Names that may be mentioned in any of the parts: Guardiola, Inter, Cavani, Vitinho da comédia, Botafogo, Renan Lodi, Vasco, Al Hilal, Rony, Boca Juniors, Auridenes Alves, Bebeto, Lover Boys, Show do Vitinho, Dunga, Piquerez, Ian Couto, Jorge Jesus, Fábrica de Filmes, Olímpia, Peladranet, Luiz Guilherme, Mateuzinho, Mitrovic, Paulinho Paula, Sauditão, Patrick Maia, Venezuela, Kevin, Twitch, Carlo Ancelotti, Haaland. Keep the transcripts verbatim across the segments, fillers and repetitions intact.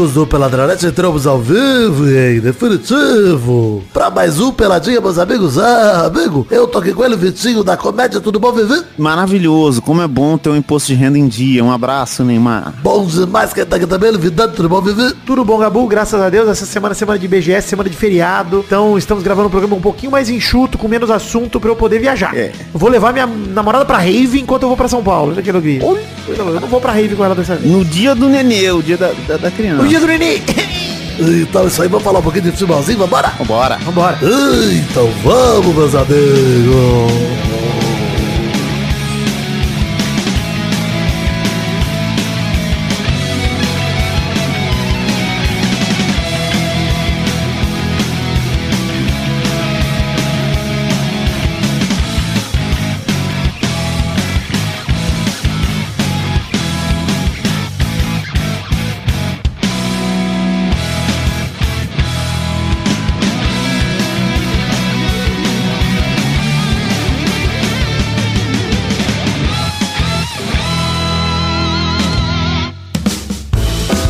amigos do Peladranete, entramos ao vivo e em definitivo pra mais um Peladinha, meus amigos. Ah, amigo, eu tô aqui com ele, Vitinho da Comédia, tudo bom, Vivi? Maravilhoso, como é bom ter um imposto de renda em dia, um abraço, Neymar. Bom demais, quem tá aqui também, ele, Vidane, tudo bom, Vivi? Tudo bom, Gabu, graças a Deus, essa semana é semana de I B G S, semana de feriado, então estamos gravando um programa um pouquinho mais enxuto, com menos assunto pra eu poder viajar. É. Vou levar minha namorada pra rave enquanto eu vou pra São Paulo, né, Guilherme? Eu não vou pra rave com ela dessa vez. No dia do nenê, o dia da, da, da criança. O dia do nenê! Então isso aí, vamos falar um pouquinho de futebolzinho, vambora? Vambora, vambora. Então vamos, meus amigos.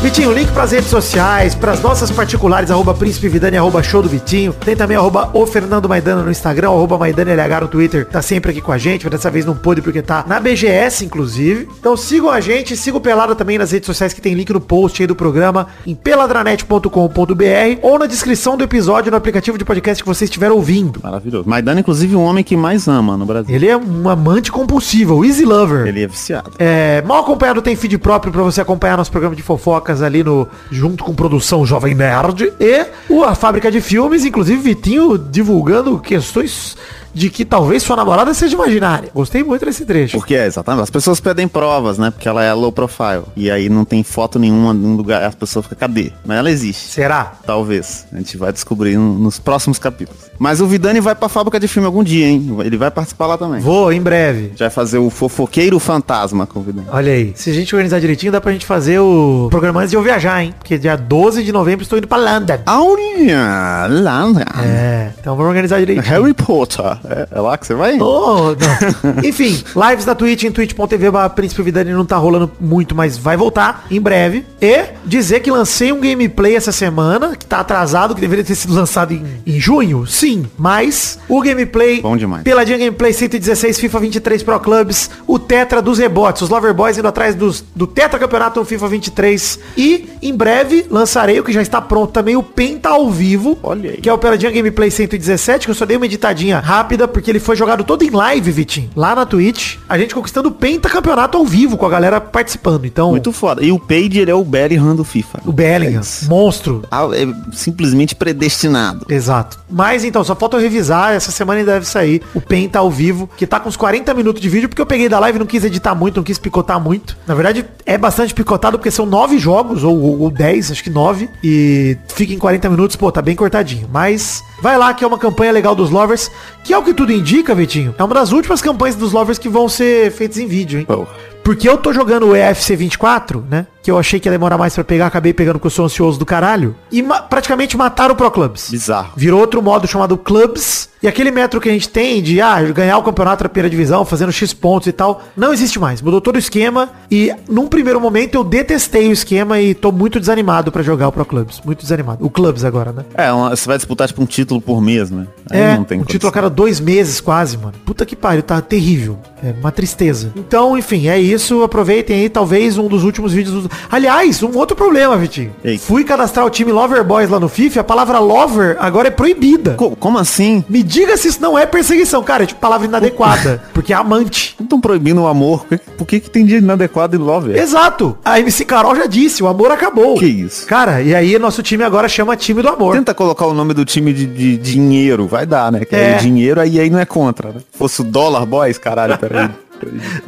Vitinho, link pras redes sociais, pras nossas particulares, arroba Príncipe Vidane, arroba Show do Vitinho. Tem também arroba o Fernando Maidana no Instagram, arroba MaidanaLH no Twitter. Tá sempre aqui com a gente, mas dessa vez não pôde porque tá na B G S, inclusive. Então sigam a gente, sigam o Pelada também nas redes sociais, que tem link no post aí do programa, em peladranet ponto com ponto br ou na descrição do episódio, no aplicativo de podcast que você estiver ouvindo. Maravilhoso. Maidana, inclusive, um homem que mais ama no Brasil. Ele é um amante compulsivo, o Easy Lover. Ele é viciado. É, mal acompanhado tem feed próprio pra você acompanhar nosso programa de fofoca ali no, junto com produção Jovem Nerd e a Fábrica de Filmes, inclusive Vitinho divulgando questões de que talvez sua namorada seja imaginária. Gostei muito desse trecho. Porque é, exatamente. As pessoas pedem provas, né? Porque ela é low profile. E aí não tem foto nenhuma num lugar. As pessoas ficam, cadê? Mas ela existe. Será? Talvez. A gente vai descobrir nos próximos capítulos. Mas o Vidane vai pra Fábrica de Filme algum dia, hein? Ele vai participar lá também. Vou, em breve. A gente vai fazer o Fofoqueiro Fantasma com o Vidane. Olha aí. Se a gente organizar direitinho, dá pra gente fazer o programa antes de eu viajar, hein? Porque dia doze de novembro estou indo pra London. Olha! London. É. Então vamos organizar direitinho. Harry Potter. É, é lá que você vai? Oh, enfim, lives na Twitch, em twitch ponto tv barra Príncipe Vidane não tá rolando muito, mas vai voltar em breve. E dizer que lancei um gameplay essa semana, que tá atrasado, que deveria ter sido lançado em, em junho, sim. Mas o gameplay, bom demais. Peladinha Gameplay cento e dezesseis, FIFA vinte e três Pro Clubs, o Tetra dos rebotes, os Lover Boys indo atrás dos, do Penta Campeonato no FIFA vinte e três. E em breve lançarei o que já está pronto também, o Penta ao vivo. Olha aí. Que é o Peladinha Gameplay cento e dezessete, que eu só dei uma editadinha rápida. Porque ele foi jogado todo em live, Vitinho, lá na Twitch, a gente conquistando o Penta Campeonato ao vivo, com a galera participando. Então, muito foda. E o Page, ele é o Bellingham do FIFA. O Bellingham, é monstro. É simplesmente predestinado. Exato. Mas então, só falta eu revisar, essa semana ainda deve sair o Penta ao vivo, que tá com uns quarenta minutos de vídeo, porque eu peguei da live, não quis editar muito, não quis picotar muito. Na verdade, é bastante picotado, porque são nove jogos, ou, ou dez, acho que nove, e fica em quarenta minutos, pô, tá bem cortadinho. Mas vai lá, que é uma campanha legal dos Lovers, que é o que tudo indica, Vitinho, é uma das últimas campanhas dos Lovers que vão ser feitas em vídeo, hein? Oh. Porque eu tô jogando o E F C vinte e quatro, né? Que eu achei que ia demorar mais pra pegar, acabei pegando porque eu sou ansioso do caralho. E ma- praticamente mataram o Pro Clubs. Bizarro. Virou outro modo chamado Clubs. E aquele metro que a gente tem de, ah, ganhar o campeonato da primeira divisão, fazendo X pontos e tal, não existe mais. Mudou todo o esquema e, num primeiro momento, eu detestei o esquema e tô muito desanimado pra jogar o Pro Clubs. Muito desanimado. O Clubs agora, né? É, uma, você vai disputar, tipo, um título por mês, né? Aí é, não tem um título a cada dois meses quase, mano. Puta que pariu, tá terrível. É uma tristeza. Então, enfim, é isso. Aproveitem aí, talvez, um dos últimos vídeos do... Aliás, um outro problema, Vitinho. Eita. Fui cadastrar o time Lover Boys lá no FIFA, a palavra lover agora é proibida. Co- como assim? Me diga se isso não é perseguição. Cara, é tipo palavra inadequada, porque é amante. Não estão proibindo o amor. Por que, que tem dia inadequado e lover? Exato. A M C Carol já disse, o amor acabou. Que isso? Cara, e aí nosso time agora chama time do amor. Tenta colocar o nome do time de, de dinheiro. Vai dar, né? Que é. Aí dinheiro, aí, aí não é contra, né? Se fosse o Dollar Boys, caralho, peraí.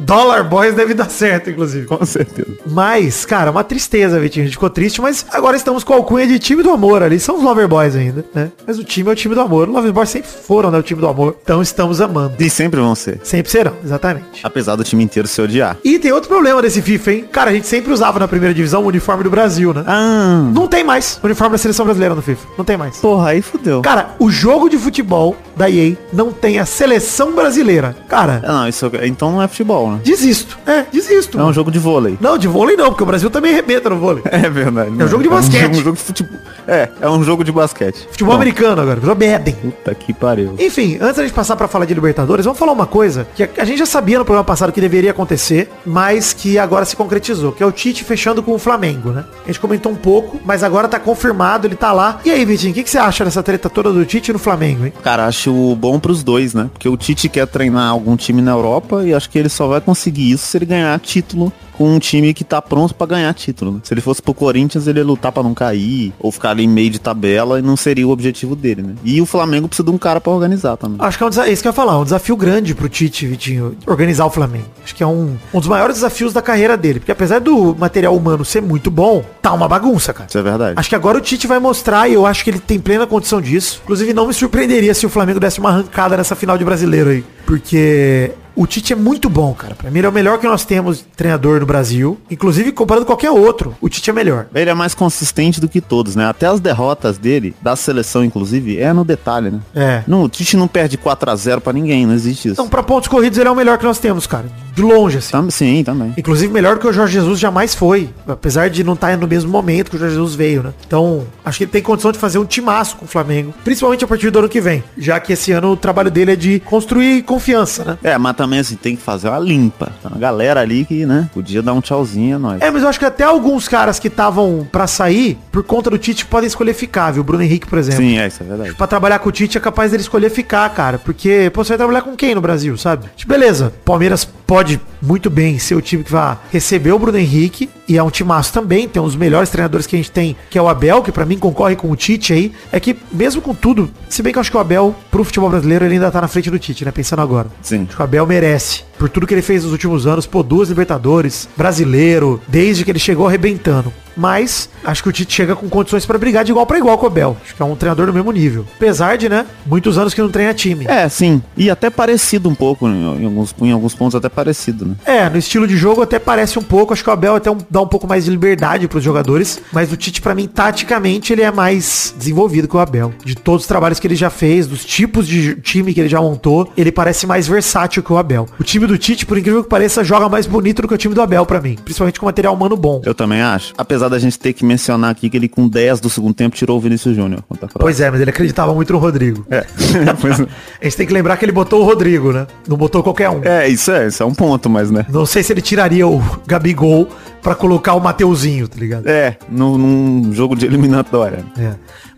Dollar Boys deve dar certo, inclusive. Com certeza. Mas, cara, uma tristeza, Vitinho. A gente ficou triste, mas agora estamos com a alcunha de time do amor ali. São os Lover Boys ainda, né? Mas o time é o time do amor. Os Lover Boys sempre foram, né? O time do amor. Então estamos amando. E sempre vão ser. Sempre serão, exatamente. Apesar do time inteiro se odiar. E tem outro problema desse FIFA, hein? Cara, a gente sempre usava na primeira divisão o uniforme do Brasil, né? Ah. Não tem mais o uniforme da seleção brasileira no FIFA. Não tem mais. Porra, aí fudeu. Cara, o jogo de futebol da E A não tem a seleção brasileira. Cara. Não, isso então não é é futebol, né? Desisto. É, desisto. É um jogo de vôlei. Não, de vôlei não, porque o Brasil também arrebenta no vôlei. É verdade. É um jogo de basquete. É um jogo de futebol. É, é um jogo de basquete. Futebol Bom. americano agora. Jogo Éden. Puta que pariu. Enfim, antes da gente passar pra falar de Libertadores, vamos falar uma coisa que a gente já sabia no programa passado que deveria acontecer, mas que agora se concretizou, que é o Tite fechando com o Flamengo, né? A gente comentou um pouco, mas agora tá confirmado, ele tá lá. E aí, Vitinho, o que, que você acha dessa treta toda do Tite no Flamengo, hein? Cara, acho bom pros dois, né? Porque o Tite quer treinar algum time na Europa e acho que ele só vai conseguir isso se ele ganhar título com um time que tá pronto pra ganhar título, né? Se ele fosse pro Corinthians, ele ia lutar pra não cair, ou ficar ali em meio de tabela, e não seria o objetivo dele, né? E o Flamengo precisa de um cara pra organizar também. Acho que é um desafio, isso que eu ia falar, um desafio grande pro Tite, Vitinho, organizar o Flamengo. Acho que é um, um dos maiores desafios da carreira dele, porque apesar do material humano ser muito bom, tá uma bagunça, cara. Isso é verdade. Acho que agora o Tite vai mostrar, e eu acho que ele tem plena condição disso. Inclusive, não me surpreenderia se o Flamengo desse uma arrancada nessa final de Brasileiro aí, porque... o Tite é muito bom, cara. Pra mim, ele é o melhor que nós temos treinador no Brasil. Inclusive, comparando qualquer outro, o Tite é melhor. Ele é mais consistente do que todos, né? Até as derrotas dele, da seleção, inclusive, é no detalhe, né? É. Não, o Tite não perde quatro a zero pra ninguém, não existe isso. Então, pra pontos corridos, ele é o melhor que nós temos, cara. De longe, assim. Tam, sim, também. Inclusive, melhor que o Jorge Jesus jamais foi. Apesar de não estar no mesmo momento que o Jorge Jesus veio, né? Então, acho que ele tem condição de fazer um timaço com o Flamengo. Principalmente a partir do ano que vem. Já que esse ano o trabalho dele é de construir confiança, né? É, mas também, assim, tem que fazer uma limpa. Tem uma galera ali que, né, podia dar um tchauzinho a nós. É, mas eu acho que até alguns caras que estavam pra sair, por conta do Tite, podem escolher ficar, viu? O Bruno Henrique, por exemplo. Sim, é, isso é verdade. Pra trabalhar com o Tite, é capaz dele escolher ficar, cara. Porque, pô, você vai trabalhar com quem no Brasil, sabe? Tipo, beleza, Palmeiras pode muito bem ser o time que vai receber o Bruno Henrique, e é um timaço também, tem um dos melhores treinadores que a gente tem, que é o Abel, que pra mim concorre com o Tite aí. É que, mesmo com tudo, se bem que eu acho que o Abel, pro futebol brasileiro, ele ainda tá na frente do Tite, né? Pensando agora. Sim. Acho que o Abel merece, por tudo que ele fez nos últimos anos, pô, duas Libertadores, brasileiro, desde que ele chegou arrebentando. Mas acho que o Tite chega com condições pra brigar de igual pra igual com o Abel. Acho que é um treinador do mesmo nível. Apesar de, né, muitos anos que não treina time. É, sim. E até parecido um pouco, em alguns, em alguns pontos até parecido, né? É, no estilo de jogo até parece um pouco. Acho que o Abel até um, dá um pouco mais de liberdade pros jogadores. Mas o Tite, pra mim, taticamente, ele é mais desenvolvido que o Abel. De todos os trabalhos que ele já fez, dos tipos de time que ele já montou, ele parece mais versátil que o Abel. O time do Tite, por incrível que pareça, joga mais bonito do que o time do Abel pra mim. Principalmente com material humano bom. Eu também acho. Apesar da gente ter que mencionar aqui que ele com dez do segundo tempo tirou o Vinícius Júnior. Pois é, mas ele acreditava muito no Rodrigo. É. A gente tem que lembrar que ele botou o Rodrigo, né? Não botou qualquer um. É, isso é, isso é um ponto, mas, né? Não sei se ele tiraria o Gabigol pra colocar o Mateuzinho, tá ligado? É, num, num jogo de eliminatória. É.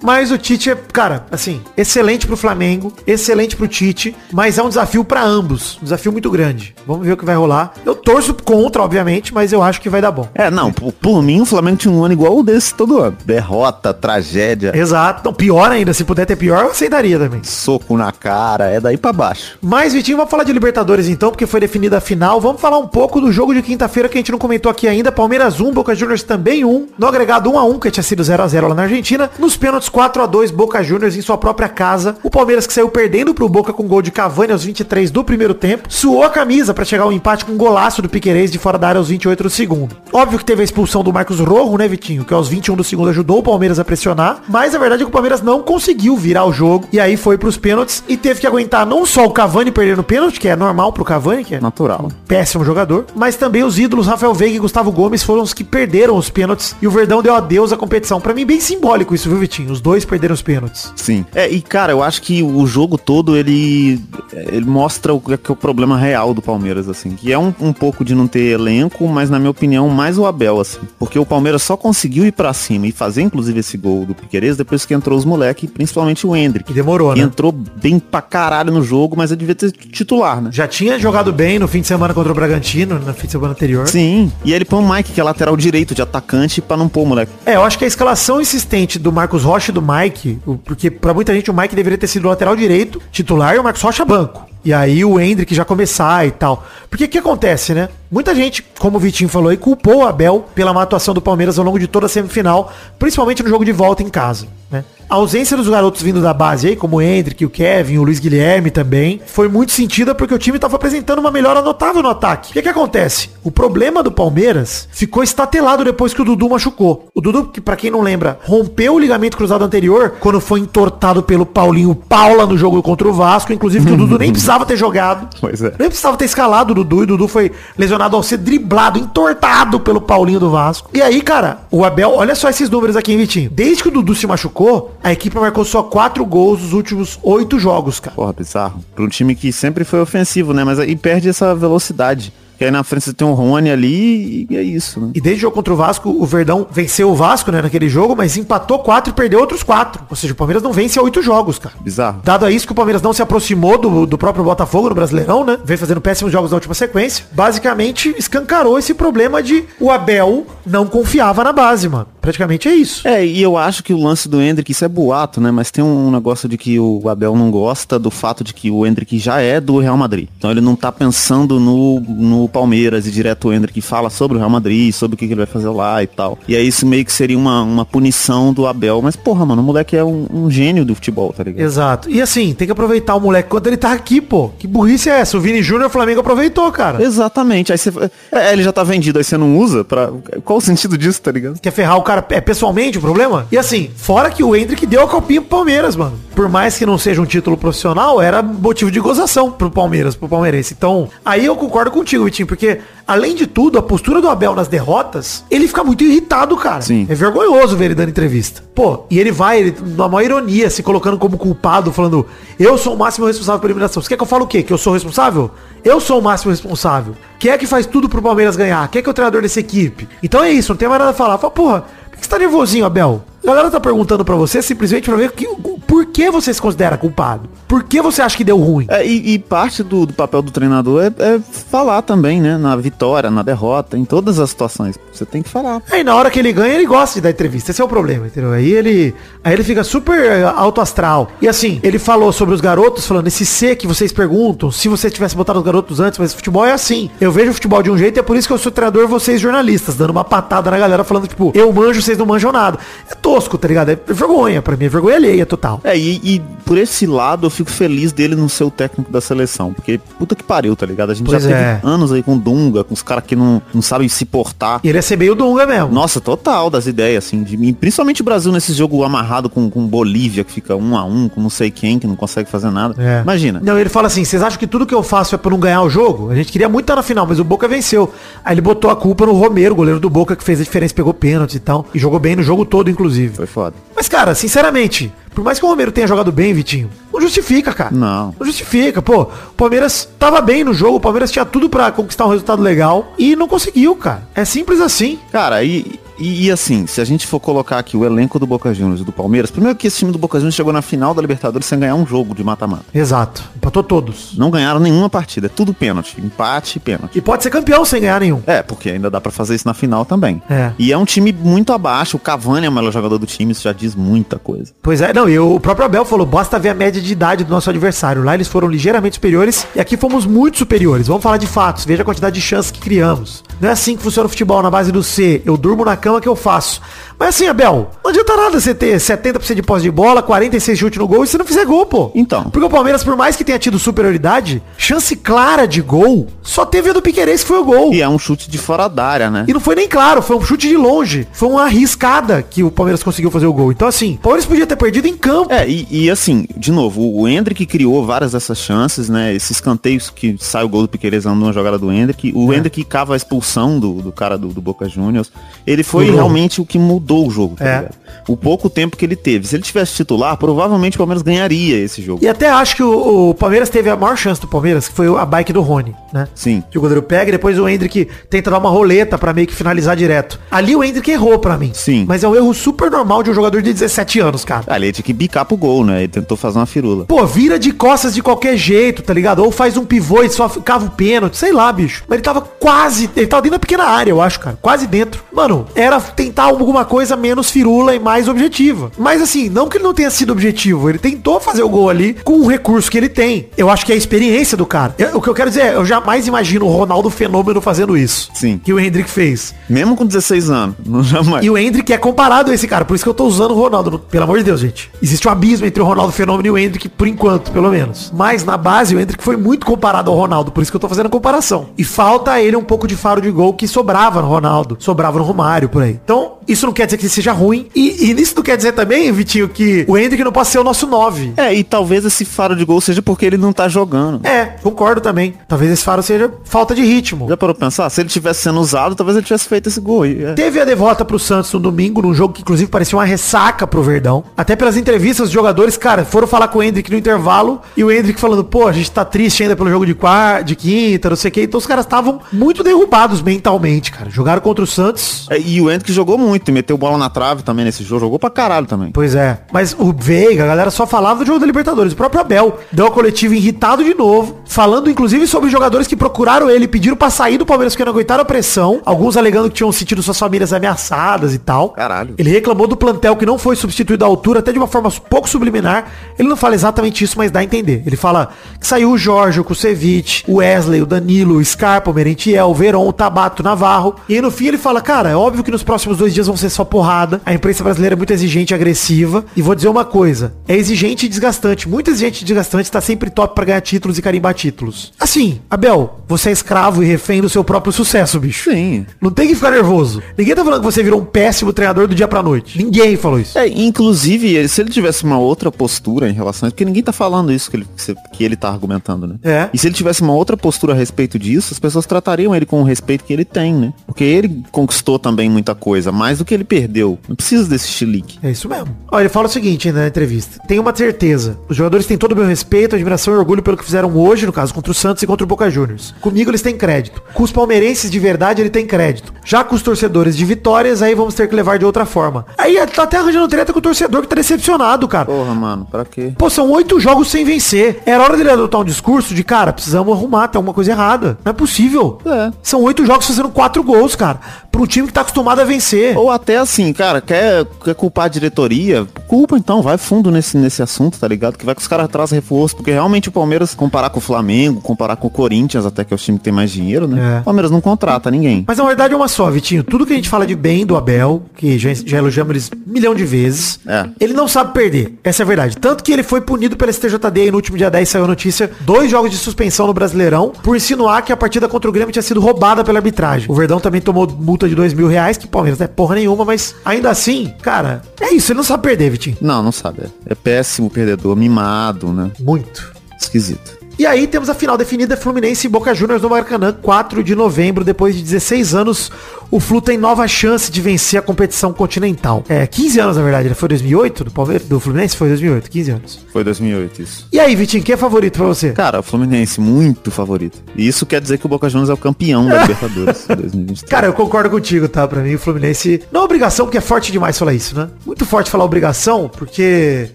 Mas o Tite é, cara, assim, excelente pro Flamengo, excelente pro Tite, mas é um desafio pra ambos, um desafio muito grande. Vamos ver o que vai rolar. Eu torço contra, obviamente, mas eu acho que vai dar bom. É, não, por, por mim o Flamengo tinha um ano igual o desse todo ano. Derrota, tragédia. Exato, não, pior ainda, se puder ter pior, eu aceitaria também. Soco na cara, é daí pra baixo. Mas, Vitinho, vamos falar de Libertadores então, porque foi definida a final. Vamos falar um pouco do jogo de quinta-feira que a gente não comentou aqui ainda. Palmeiras um, Boca Juniors também um, no agregado um a um, que tinha sido zero a zero lá na Argentina. Nos pênaltis quatro a dois, Boca Juniors em sua própria casa. O Palmeiras que saiu perdendo pro Boca com gol de Cavani aos vinte e três do primeiro tempo. Suou a camisa pra chegar ao empate com um golaço do Piquerez de fora da área aos vinte e oito do segundo. Óbvio que teve a expulsão do Marcos Rojo, né, Vitinho? Que aos vinte e um do segundo ajudou o Palmeiras a pressionar. Mas a verdade é que o Palmeiras não conseguiu virar o jogo. E aí foi pros pênaltis e teve que aguentar não só o Cavani perdendo o pênalti, que é normal pro Cavani, que é natural, um péssimo jogador, mas também os ídolos Rafael Veiga e Gustavo Gomes foram os que perderam os pênaltis. E o Verdão deu adeus à competição. Pra mim, bem simbólico isso, viu, Vitinho? Os dois perderam os pênaltis. Sim. É, e cara, eu acho que o jogo todo, ele, ele mostra o que é o problema real do Palmeiras, assim. Que é um, um pouco de não ter elenco, mas na minha opinião, mais o Abel, assim. Porque o Palmeiras só conseguiu ir pra cima e fazer, inclusive, esse gol do Piquerez depois que entrou os moleques, principalmente o Endrick. Que demorou, que né? Entrou bem pra caralho no jogo, mas ele devia ter titular, né? Já tinha jogado bem no fim de semana contra o Bragantino, no fim de semana anterior. Sim. E ele põe o Mike, que é lateral direito de atacante, pra não pôr o moleque. É, eu acho que a escalação insistente do Marcos Rocha e do Mike, porque pra muita gente o Mike deveria ter sido lateral direito, titular, e o Marcos Rocha banco. E aí o Endrick já começar e tal. Porque o que acontece, né? Muita gente, como o Vitinho falou aí, culpou o Abel pela má atuação do Palmeiras ao longo de toda a semifinal, principalmente no jogo de volta em casa, né? A ausência dos garotos vindo da base aí, como o Endrick, o Kevin, o Luiz Guilherme também, foi muito sentida porque o time estava apresentando uma melhora notável no ataque. O que, que acontece? O problema do Palmeiras ficou estatelado depois que o Dudu machucou. O Dudu, que pra quem não lembra, rompeu o ligamento cruzado anterior quando foi entortado pelo Paulinho Paula no jogo contra o Vasco, inclusive que o Dudu nem precisava precisava ter jogado. Pois é. Nem precisava ter escalado o Dudu. E o Dudu foi lesionado ao ser driblado, entortado pelo Paulinho do Vasco. E aí, cara, o Abel, olha só esses números aqui, hein, Vitinho? Desde que o Dudu se machucou, a equipe marcou só quatro gols nos últimos oito jogos, cara. Porra, bizarro. Pra um time que sempre foi ofensivo, né? Mas aí perde essa velocidade. Que aí na frente você tem um Rony ali e é isso, né? E desde o jogo contra o Vasco, o Verdão venceu o Vasco, né, naquele jogo, mas empatou quatro e perdeu outros quatro. Ou seja, o Palmeiras não vence há oito jogos, cara. Bizarro. Dado a isso que o Palmeiras não se aproximou do, do próprio Botafogo no Brasileirão, né? Vem fazendo péssimos jogos na última sequência. Basicamente, escancarou esse problema de o Abel não confiava na base, mano. Praticamente é isso. É, e eu acho que o lance do Endrick, isso é boato, né? Mas tem um negócio de que o Abel não gosta do fato de que o Endrick já é do Real Madrid. Então ele não tá pensando no... no Palmeiras e direto o Endrick fala sobre o Real Madrid, sobre o que ele vai fazer lá e tal. E aí isso meio que seria uma, uma punição do Abel, mas porra, mano, o moleque é um, um gênio do futebol, tá ligado? Exato. E assim, tem que aproveitar o moleque quando ele tá aqui, pô. Que burrice é essa? O Vini Júnior, o Flamengo aproveitou, cara. Exatamente. Aí você... É, ele já tá vendido, aí você não usa pra... Qual o sentido disso, tá ligado? Quer ferrar o cara é pessoalmente o problema? E assim, fora que o Endrick deu a copinha pro Palmeiras, mano. Por mais que não seja um título profissional, era motivo de gozação pro Palmeiras, pro palmeirense. Então, aí eu concordo contigo, porque, além de tudo, a postura do Abel nas derrotas, ele fica muito irritado, cara. Sim. É vergonhoso ver ele dando entrevista. Pô, e ele vai, ele, na maior ironia, se colocando como culpado, falando, eu sou o máximo responsável pela eliminação. Você quer que eu fale o quê? Que eu sou responsável? Eu sou o máximo responsável. Quem é que faz tudo pro Palmeiras ganhar? Quem é que é o treinador dessa equipe? Então é isso, não tem mais nada a falar. Fala, porra, por que você tá nervosinho, Abel? A galera tá perguntando pra você simplesmente pra ver que, por que você se considera culpado. Por que você acha que deu ruim? É, e, e parte do, do papel do treinador é, é falar também, né? Na vitória, na derrota, em todas as situações. Você tem que falar. Aí na hora que ele ganha, ele gosta de dar entrevista. Esse é o problema, entendeu? Aí ele, aí ele fica super alto astral. E assim, ele falou sobre os garotos, falando esse C que vocês perguntam, se você tivesse botado os garotos antes, mas futebol é assim. Eu vejo o futebol de um jeito e é por isso que eu sou treinador, vocês jornalistas, dando uma patada na galera, falando tipo, eu manjo, vocês não manjam nada. É todo tosco, tá ligado? É vergonha pra mim, é vergonha alheia total. É, e, e por esse lado eu fico feliz dele não ser o técnico da seleção, porque puta que pariu, tá ligado? A gente pois já é. teve anos aí com Dunga, com os caras que não, não sabem se portar. E ele ia ser meio Dunga mesmo. Nossa, total, das ideias, assim, de mim. Principalmente o Brasil nesse jogo amarrado com, com Bolívia, que fica um a um, com não sei quem, que não consegue fazer nada. É. Imagina. Não, ele fala assim, vocês acham que tudo que eu faço é pra não ganhar o jogo? A gente queria muito estar na final, mas o Boca venceu. Aí ele botou a culpa no Romero, goleiro do Boca, que fez a diferença, pegou pênalti e tal, e jogou bem no jogo todo, inclusive. Foi foda. Mas, cara, sinceramente, por mais que o Romero tenha jogado bem, Vitinho, não justifica, cara. Não. Não justifica, pô. O Palmeiras tava bem no jogo, o Palmeiras tinha tudo pra conquistar um resultado legal e não conseguiu, cara. É simples assim. Cara, e... E, e assim, se a gente for colocar aqui o elenco do Boca Juniors e do Palmeiras, primeiro que esse time do Boca Juniors chegou na final da Libertadores sem ganhar um jogo de mata-mata. Exato. Empatou todos. Não ganharam nenhuma partida. É tudo pênalti. Empate e pênalti. E pode ser campeão sem ganhar nenhum. É, porque ainda dá pra fazer isso na final também. É. E é um time muito abaixo. O Cavani é o melhor jogador do time. Isso já diz muita coisa. Pois é. Não, e o próprio Abel falou, basta ver a média de idade do nosso adversário. Lá eles foram ligeiramente superiores e aqui fomos muito superiores. Vamos falar de fatos. Veja a quantidade de chances que criamos. Não é assim que funciona o futebol na base do C. Eu durmo na cama que eu faço. Mas assim, Abel, não adianta nada você ter setenta por cento de posse de bola, quarenta e seis chute no gol e você não fizer gol, pô. Então. Porque o Palmeiras, por mais que tenha tido superioridade, chance clara de gol, só teve a do Piquerez que foi o gol. E é um chute de fora da área, né? E não foi nem claro, foi um chute de longe. Foi uma arriscada que o Palmeiras conseguiu fazer o gol. Então assim, o Palmeiras podia ter perdido em campo. É, e, e assim, de novo, o Endrick criou várias dessas chances, né? Esses canteios que sai o gol do Piquerez andando uma jogada do Endrick. O é. Endrick cava a expulsão do, do cara do, do Boca Juniors. Ele foi realmente o que mudou o jogo, tá é. ligado? O pouco tempo que ele teve. Se ele tivesse titular, provavelmente o Palmeiras ganharia esse jogo. E até acho que o, o Palmeiras teve a maior chance do Palmeiras, que foi a bike do Rony, né? Sim. Que o goleiro pega e depois o Endrick tenta dar uma roleta pra meio que finalizar direto. Ali o Endrick errou pra mim. Sim. Mas é um erro super normal de um jogador de dezessete anos, cara. Ali ele tinha que bicar pro gol, né? Ele tentou fazer uma firula. Pô, vira de costas de qualquer jeito, tá ligado? Ou faz um pivô e só ficava o pênalti, sei lá, bicho. Mas ele tava quase, ele tava dentro da pequena área, eu acho, cara. Quase dentro. Mano, era tentar alguma coisa menos firula e mais objetiva. Mas assim, não que ele não tenha sido objetivo, ele tentou fazer o gol ali com o recurso que ele tem. Eu acho que é a experiência do cara. Eu, o que eu quero dizer é, eu jamais imagino o Ronaldo Fenômeno fazendo isso. Sim. Que o Endrick fez. Mesmo com dezesseis anos, não jamais. E o Endrick é comparado a esse cara, por isso que eu tô usando o Ronaldo. Pelo amor de Deus, gente. Existe um abismo entre o Ronaldo Fenômeno e o Endrick, por enquanto, pelo menos. Mas na base, o Endrick foi muito comparado ao Ronaldo, por isso que eu tô fazendo a comparação. E falta a ele um pouco de faro de gol que sobrava no Ronaldo, sobrava no Romário, por aí. Então, isso não quer dizer que seja ruim. E, e isso não quer dizer também, Vitinho, que o Endrick não possa ser o nosso nove. É, e talvez esse faro de gol seja porque ele não tá jogando. É, concordo também. Talvez esse faro seja falta de ritmo. Já parou pra pensar? Se ele tivesse sendo usado, talvez ele tivesse feito esse gol aí. É. Teve a derrota pro Santos no domingo, num jogo que inclusive parecia uma ressaca pro Verdão. Até pelas entrevistas, os jogadores, cara, foram falar com o Endrick no intervalo e o Endrick falando, pô, a gente tá triste ainda pelo jogo de, quarta, de quinta, não sei o que. Então os caras estavam muito derrubados mentalmente, cara. Jogaram contra o Santos. É, e o Endrick jogou muito. E meteu bola na trave também nesse jogo. Jogou pra caralho também. Pois é. Mas o Veiga, a galera só falava do jogo da Libertadores. O próprio Abel deu a coletiva irritado de novo, falando inclusive sobre os jogadores que procuraram ele, pediram pra sair do Palmeiras porque não aguentaram a pressão. Alguns alegando que tinham sentido suas famílias ameaçadas e tal. Caralho. Ele reclamou do plantel que não foi substituído à altura, até de uma forma pouco subliminar. Ele não fala exatamente isso, mas dá a entender. Ele fala que saiu o Jorge, o Kusevich, o Wesley, o Danilo, o Scarpa, o Merentiel, o Veron, o Tabato, o Navarro. E aí, no fim ele fala, cara, é óbvio que nos próximos dois dias vão ser só porrada. A imprensa brasileira é muito exigente e agressiva. E vou dizer uma coisa, é exigente e desgastante. Muito exigente e desgastante, tá sempre top pra ganhar títulos e carimbar títulos. Assim, Abel, você é escravo e refém do seu próprio sucesso, bicho. Sim. Não tem que ficar nervoso. Ninguém tá falando que você virou um péssimo treinador do dia pra noite. Ninguém falou isso. É, inclusive, se ele tivesse uma outra postura em relação a isso, porque ninguém tá falando isso que ele, que ele tá argumentando, né? É. E se ele tivesse uma outra postura a respeito disso, as pessoas tratariam ele com o respeito que ele tem, né? Porque ele conquistou também muita coisa, mais do que ele perdeu. Não precisa desse chilique. É isso mesmo. Olha, ele fala o seguinte ainda na entrevista. Tenho uma certeza. Os jogadores têm todo o meu respeito, admiração e orgulho pelo que fizeram hoje, no caso, contra o Santos e contra o Boca Juniors. Comigo eles têm crédito. Com os palmeirenses de verdade, ele tem crédito. Já com os torcedores de vitórias, aí vamos ter que levar de outra forma. Aí tá até arranjando treta com o torcedor que tá decepcionado, cara. Porra, mano, pra quê? Pô, são oito jogos sem vencer. Era hora dele adotar um discurso de, cara, precisamos arrumar, tem alguma coisa errada. Não é possível. É. São oito jogos fazendo quatro gols, cara. Pra um time que tá acostumado a vencer. Ou até assim, cara, quer, quer culpar a diretoria? Culpa então, vai fundo nesse, nesse assunto, tá ligado? Que vai que os caras trazem reforço, porque realmente o Palmeiras, comparar com o Flamengo, comparar com o Corinthians, até que é o time que tem mais dinheiro, né? É. O Palmeiras não contrata ninguém. Mas na verdade é uma só, Vitinho. Tudo que a gente fala de bem do Abel, que já, já elogiamos eles um milhão de vezes, é. Ele não sabe perder. Essa é a verdade. Tanto que ele foi punido pela S T J D aí no último dia dez, saiu a notícia, dois jogos de suspensão no Brasileirão, por insinuar que a partida contra o Grêmio tinha sido roubada pela arbitragem. O Verdão também tomou multa de dois mil reais, que o Palmeiras não é porra nenhuma, mas ainda assim, cara, é isso, ele não sabe perder, Vitinho. Não, não sabe. É péssimo perdedor, mimado, né? Muito. Esquisito. E aí temos a final definida, Fluminense e Boca Juniors no Maracanã, quatro de novembro. Depois de dezesseis anos, o Flu tem nova chance de vencer a competição continental. É, quinze anos na verdade, foi dois mil e oito do Palmeiras, do Fluminense? Foi dois mil e oito, quinze anos. Foi dois mil e oito, isso. E aí, Vitinho, quem é favorito pra você? Cara, o Fluminense, muito favorito. E isso quer dizer que o Boca Juniors é o campeão da Libertadores dois mil e vinte e três. Cara, eu concordo contigo, tá? Pra mim, o Fluminense... Não é obrigação, porque é forte demais falar isso, né? Muito forte falar obrigação, porque...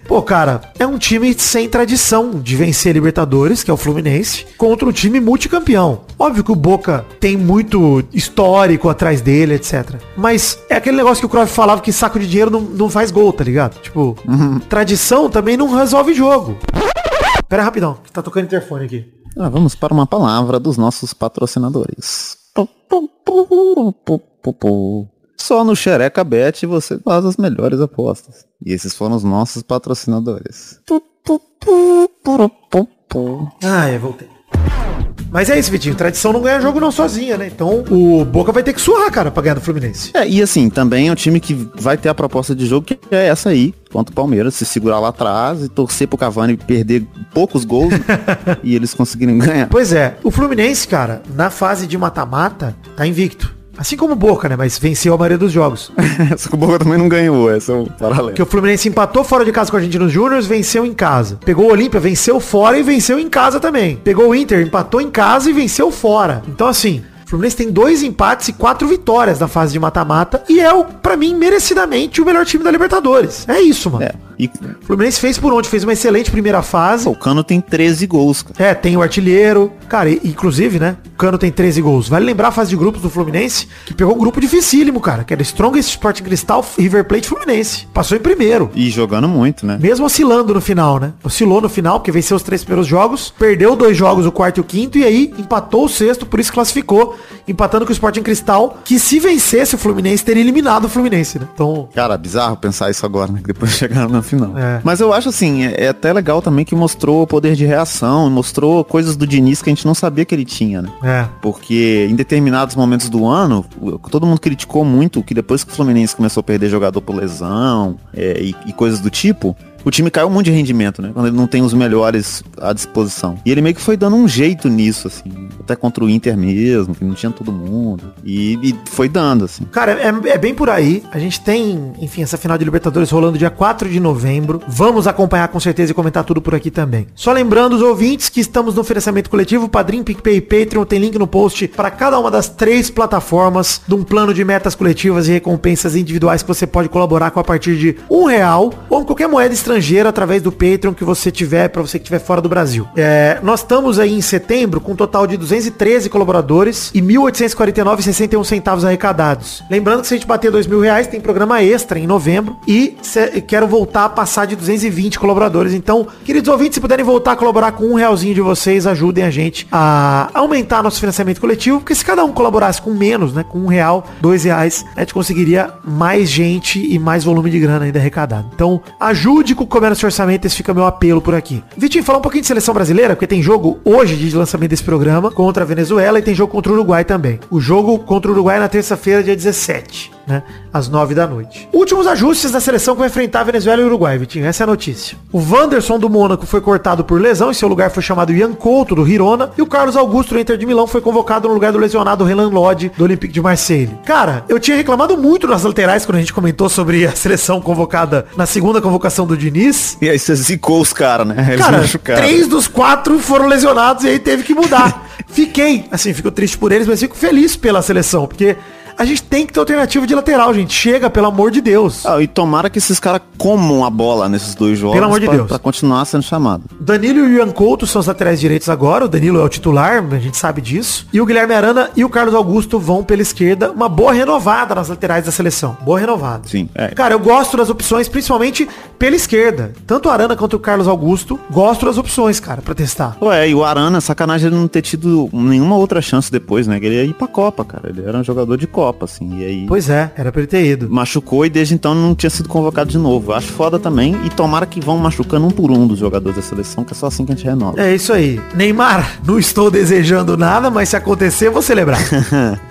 Pô, cara, é um time sem tradição de vencer a Libertadores, que é o Fluminense, contra um time multicampeão. Óbvio que o Boca tem muito histórico atrás dele, etcétera. Mas é aquele negócio que o Cruyff falava, que saco de dinheiro não, não faz gol, tá ligado? Tipo, uhum. Tradição também não resolve jogo. Pera rapidão, que tá tocando interfone aqui. Ah, vamos para uma palavra dos nossos patrocinadores. Só no Xereca Bet você faz as melhores apostas. E esses foram os nossos patrocinadores. Ah, eu voltei. Mas é isso, Vitinho, tradição não ganha jogo não sozinha, né? Então o Boca vai ter que suar, cara, pra ganhar do Fluminense. É, e assim, também é um time que vai ter a proposta de jogo que é essa aí, contra o Palmeiras, se segurar lá atrás e torcer pro Cavani perder poucos gols e eles conseguirem ganhar. Pois é, o Fluminense, cara, na fase de mata-mata, tá invicto. Assim como o Boca, né? Mas venceu a maioria dos jogos. Só que o Boca também não ganhou, esse é o paralelo. Porque o Fluminense empatou fora de casa com o Argentinos Júnior, venceu em casa. Pegou o Olímpia, venceu fora e venceu em casa também. Pegou o Inter, empatou em casa e venceu fora. Então assim... O Fluminense tem dois empates e quatro vitórias na fase de mata-mata. E é, o, pra mim, merecidamente, o melhor time da Libertadores. É isso, mano. É, e... O Fluminense fez por onde? Fez uma excelente primeira fase. O Cano tem treze gols, cara. É, tem o artilheiro. Cara, e, inclusive, né? O Cano tem treze gols. Vale lembrar a fase de grupos do Fluminense, que pegou um grupo dificílimo, cara. Que era Strongest, Sporting Cristal, River Plate e Fluminense. Passou em primeiro. E jogando muito, né? Mesmo oscilando no final, né? Oscilou no final, porque venceu os três primeiros jogos. Perdeu dois jogos, o quarto e o quinto. E aí, empatou o sexto, por isso classificou. empatando com o Sporting Cristal, que se vencesse o Fluminense, teria eliminado o Fluminense, né? Então... Cara, bizarro pensar isso agora, né? Que depois chegaram na final. É. Mas eu acho, assim, é, é até legal também que mostrou o poder de reação, mostrou coisas do Diniz que a gente não sabia que ele tinha, né? É. Porque em determinados momentos do ano, todo mundo criticou muito que depois que o Fluminense começou a perder jogador por lesão é, e, e coisas do tipo... O time caiu um monte de rendimento, né? Quando ele não tem os melhores à disposição. E ele meio que foi dando um jeito nisso, assim. Até contra o Inter mesmo, que não tinha todo mundo. E, e foi dando, assim. Cara, é, é bem por aí. A gente tem, enfim, essa final de Libertadores rolando dia quatro de novembro. Vamos acompanhar com certeza e comentar tudo por aqui também. Só lembrando os ouvintes que estamos no oferecimento coletivo. Padrim, PicPay e Patreon. Tem link no post para cada uma das três plataformas de um plano de metas coletivas e recompensas individuais que você pode colaborar com a partir de um real ou qualquer moeda estrangeira. Estrangeiro através do Patreon que você tiver, pra você que estiver fora do Brasil. É, nós estamos aí em setembro com um total de duzentos e treze colaboradores e mil oitocentos e quarenta e nove reais e sessenta e um centavos arrecadados. Lembrando que se a gente bater dois mil reais, tem programa extra em novembro e cê, quero voltar a passar de duzentos e vinte colaboradores. Então, queridos ouvintes, se puderem voltar a colaborar com um realzinho de vocês, ajudem a gente a aumentar nosso financiamento coletivo, porque se cada um colaborasse com menos, né, com um real, dois reais, a gente conseguiria mais gente e mais volume de grana ainda arrecadado. Então, ajude com o orçamento, esse fica meu apelo por aqui. Vitinho, falar um pouquinho de seleção brasileira, porque tem jogo hoje de lançamento desse programa contra a Venezuela e tem jogo contra o Uruguai também. O jogo contra o Uruguai é na terça-feira, dia dezessete, né? Às nove da noite. Últimos ajustes da seleção que vai enfrentar a Venezuela e o Uruguai, Vitinho. Essa é a notícia. O Wanderson do Mônaco foi cortado por lesão, em seu lugar foi chamado Ian Couto do Girona, e o Carlos Augusto do Inter de Milão foi convocado no lugar do lesionado Renan Lodi do Olympique de Marseille. Cara, eu tinha reclamado muito nas laterais quando a gente comentou sobre a seleção convocada na segunda convocação do Diniz. E aí você zicou os caras, né? Eles cara, machucaram. Três dos quatro foram lesionados e aí teve que mudar. Fiquei, assim, fico triste por eles, mas fico feliz pela seleção, porque... A gente tem que ter alternativa de lateral, gente. Chega, pelo amor de Deus. Ah, e tomara que esses caras comam a bola nesses dois jogos. Pelo amor de pra, Deus. Pra continuar sendo chamado. Danilo e o Ian Couto são os laterais direitos agora. O Danilo é o titular, a gente sabe disso. E o Guilherme Arana e o Carlos Augusto vão pela esquerda. Uma boa renovada nas laterais da seleção. Boa renovada. Sim. É. Cara, eu gosto das opções, principalmente pela esquerda. Tanto o Arana quanto o Carlos Augusto, gosto das opções, cara, pra testar. Ué, e o Arana, sacanagem ele não ter tido nenhuma outra chance depois, né? Que ele ia ir pra Copa, cara. Ele era um jogador de Copa. Assim, e aí... Pois é, era pra ele ter ido. Machucou e desde então não tinha sido convocado de novo. Acho foda também. E tomara que vão machucando um por um dos jogadores da seleção, que é só assim que a gente renova. É isso aí. Neymar, não estou desejando nada, mas se acontecer, vou celebrar.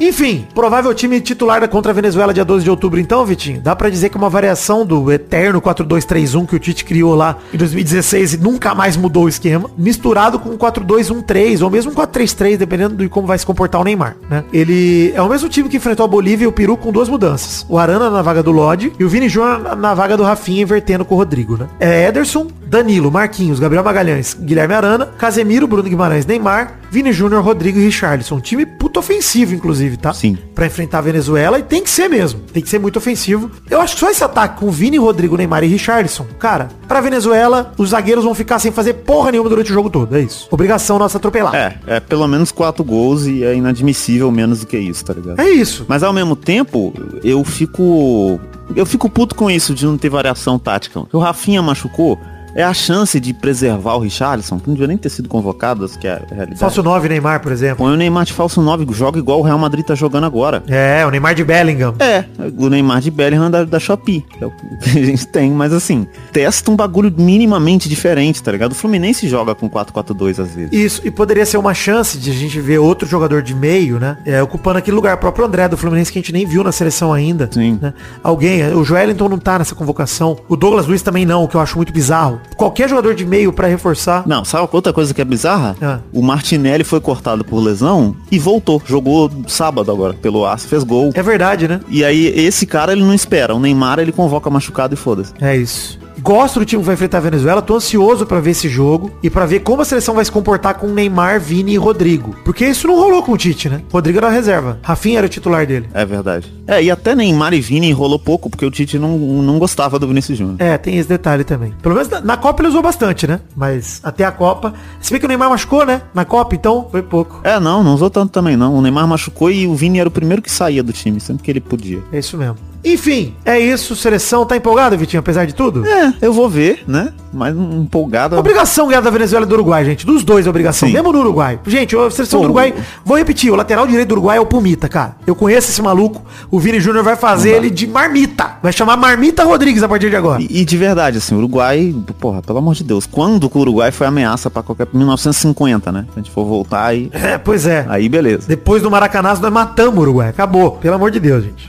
Enfim, provável time titular contra a Venezuela dia doze de outubro então, Vitinho. Dá pra dizer que é uma variação do eterno quatro dois três um que o Tite criou lá em dois mil e dezesseis e nunca mais mudou o esquema, misturado com quatro dois um três ou mesmo quatro três três, dependendo de como vai se comportar o Neymar, né? Ele é o mesmo time que enfrentou a Bolívia e o Peru com duas mudanças. O Arana na vaga do Lodi e o Vini Júnior na vaga do Rafinha, invertendo com o Rodrigo, né? É Ederson, Danilo, Marquinhos, Gabriel Magalhães, Guilherme Arana, Casemiro, Bruno Guimarães, Neymar, Vini Júnior, Rodrigo e Richarlison. Um time puto ofensivo, inclusive, tá? Sim. Pra enfrentar a Venezuela, e tem que ser mesmo. Tem que ser muito ofensivo. Eu acho que só esse ataque com Vini, Rodrigo, Neymar e Richarlison, cara, pra Venezuela, os zagueiros vão ficar sem fazer porra nenhuma durante o jogo todo, é isso. Obrigação nossa atropelar. É, é pelo menos quatro gols e é inadmissível menos do que isso, tá ligado? É isso. Mas ao mesmo tempo, eu fico... Eu fico puto com isso de não ter variação tática. O Rafinha machucou... É a chance de preservar o Richarlison, que não devia nem ter sido convocado, que é a realidade. Falso nove, Neymar, por exemplo. Põe o Neymar de falso nove, joga igual o Real Madrid tá jogando agora. É, o Neymar de Bellingham. É, o Neymar de Bellingham da, da Shopee, que é o que a gente tem, mas assim, testa um bagulho minimamente diferente, tá ligado? O Fluminense joga com quatro quatro dois às vezes. Isso, e poderia ser uma chance de a gente ver outro jogador de meio, né? É, ocupando aquele lugar, o próprio André do Fluminense, que a gente nem viu na seleção ainda. Sim. Né? Alguém, o Joelinton não tá nessa convocação, o Douglas Luiz também não, o que eu acho muito bizarro. Qualquer jogador de meio pra reforçar. Não, sabe outra coisa que é bizarra? Ah. O Martinelli foi cortado por lesão e voltou. Jogou sábado agora pelo Ars, fez gol. É verdade, né? E aí esse cara ele não espera. O Neymar ele convoca machucado e foda-se. É isso. Gosto do time que vai enfrentar a Venezuela, tô ansioso pra ver esse jogo e pra ver como a seleção vai se comportar com Neymar, Vini e Rodrigo. Porque isso não rolou com o Tite, né? Rodrigo era reserva. Rafinha era o titular dele. É verdade. É, e até Neymar e Vini rolou pouco, porque o Tite não, não gostava do Vinícius Júnior. É, tem esse detalhe também. Pelo menos na, na Copa ele usou bastante, né? Mas até a Copa... Se bem que o Neymar machucou, né? Na Copa, então, foi pouco. É, não, não usou tanto também, não. O Neymar machucou e o Vini era o primeiro que saía do time, sempre que ele podia. É isso mesmo. Enfim, é isso. Seleção tá empolgada, Vitinho, apesar de tudo? É, eu vou ver, né? Mas um empolgado... Obrigação ganhar da Venezuela e do Uruguai, gente. Dos dois é obrigação. Sim. Mesmo no Uruguai. Gente, a seleção Pô, do Uruguai... Vou repetir, o lateral direito do Uruguai é o Pumita, cara. Eu conheço esse maluco. O Vini Júnior vai fazer ele de marmita. Vai chamar Marmita Rodrigues a partir de agora. E, e de verdade, assim, o Uruguai... Porra, pelo amor de Deus. Quando o Uruguai foi ameaça pra qualquer... mil novecentos e cinquenta, né? Se a gente for voltar aí... É, pois é. Aí, beleza. Depois do Maracanazo, nós matamos o Uruguai. Acabou. Pelo amor de Deus, gente.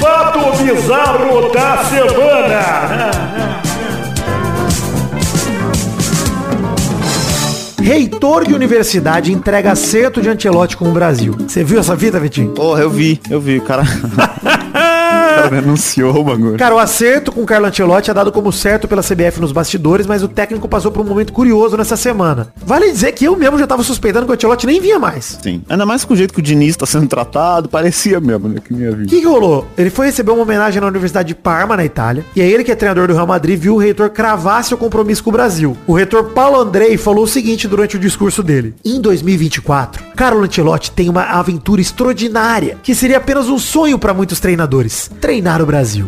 Fato bizarro da semana. Reitor de universidade entrega acerto de Ancelotti com o Brasil. Você viu essa fita, Vitinho? Porra, eu vi, eu vi, cara. Anunciou o bagulho. Cara, o acerto com o Carlo Ancelotti é dado como certo pela C B F nos bastidores, mas o técnico passou por um momento curioso nessa semana. Vale dizer que eu mesmo já tava suspeitando que o Ancelotti nem vinha mais. Sim. Ainda mais com o jeito que o Diniz tá sendo tratado, parecia mesmo, né? Que nem havia. O que que rolou? Ele foi receber uma homenagem na Universidade de Parma, na Itália, e aí ele, que é treinador do Real Madrid, viu o reitor cravar seu compromisso com o Brasil. O reitor Paulo Andrei falou o seguinte durante o discurso dele. Em dois mil e vinte e quatro, Carlo Ancelotti tem uma aventura extraordinária, que seria apenas um sonho pra muitos treinadores. Treinar o Brasil.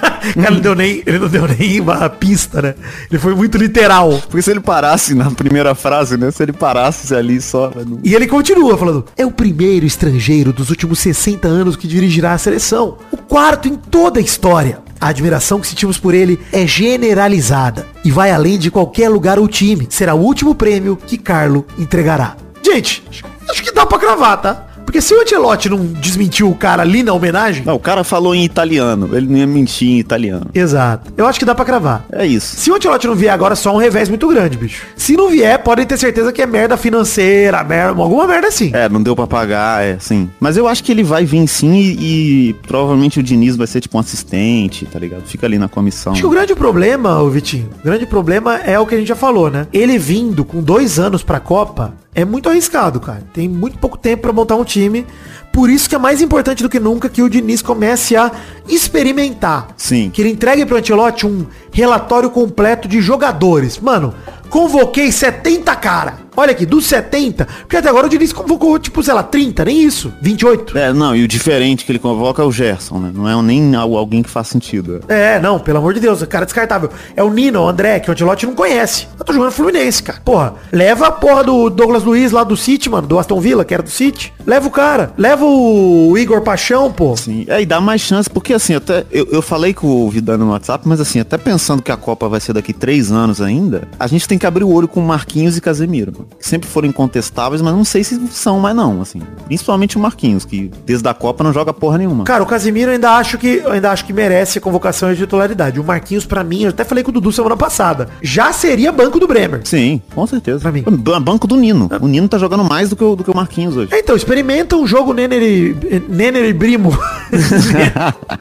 Cara, não deu nem, ele não deu nem uma pista, né? Ele foi muito literal. Porque se ele parasse na primeira frase, né? Se ele parasse ali só... Não... E ele continua falando. É o primeiro estrangeiro dos últimos sessenta anos que dirigirá a seleção. O quarto em toda a história. A admiração que sentimos por ele é generalizada. E vai além de qualquer lugar ou time. Será o último prêmio que Carlo entregará. Gente, acho que dá pra cravar, tá? Porque se o Ancelotti não desmentiu o cara ali na homenagem... Não, o cara falou em italiano. Ele não ia mentir em italiano. Exato. Eu acho que dá pra cravar. É isso. Se o Ancelotti não vier agora, só um revés muito grande, bicho. Se não vier, podem ter certeza que é merda financeira, merda, alguma merda assim. É, não deu pra pagar, é, sim. Mas eu acho que ele vai vir sim e, e provavelmente o Diniz vai ser tipo um assistente, tá ligado? Fica ali na comissão. Acho que o grande problema, ô Vitinho, o grande problema é o que a gente já falou, né? Ele vindo com dois anos pra Copa... É muito arriscado, cara. Tem muito pouco tempo pra montar um time. Por isso que é mais importante do que nunca que o Diniz comece a experimentar. Sim. Que ele entregue pro Ancelotti um relatório completo de jogadores. Mano, convoquei setenta cara. Olha aqui, dos setenta, porque até agora o Diniz convocou, tipo, sei lá, trinta, nem isso, vinte e oito. É, não, e o diferente que ele convoca é o Gerson, né? Não é nem alguém que faz sentido. É, não, pelo amor de Deus, cara descartável. É o Nino, o André, que o Ancelotti não conhece. Eu tô jogando Fluminense, cara. Porra, leva a porra do Douglas Luiz lá do City, mano, do Aston Villa, que era do City. Leva o cara, leva o Igor Paixão, pô. Sim, é, e dá mais chance, porque assim, até, eu, eu falei com o Vidano no WhatsApp, mas assim, até pensando que a Copa vai ser daqui três anos ainda, a gente tem que abrir o olho com Marquinhos e Casemiro, que sempre foram incontestáveis, mas não sei se são mais não, assim. Principalmente o Marquinhos, que desde a Copa não joga porra nenhuma. Cara, o Casemiro eu ainda acho que, ainda acho que merece a convocação e a titularidade. O Marquinhos, pra mim, eu até falei com o Dudu semana passada, já seria banco do Bremer. Sim, com certeza. Pra mim. Banco do Nino. O Nino tá jogando mais do que o, do que o Marquinhos hoje. É, então, experimenta um jogo Nenner e, Nenner e Brimo.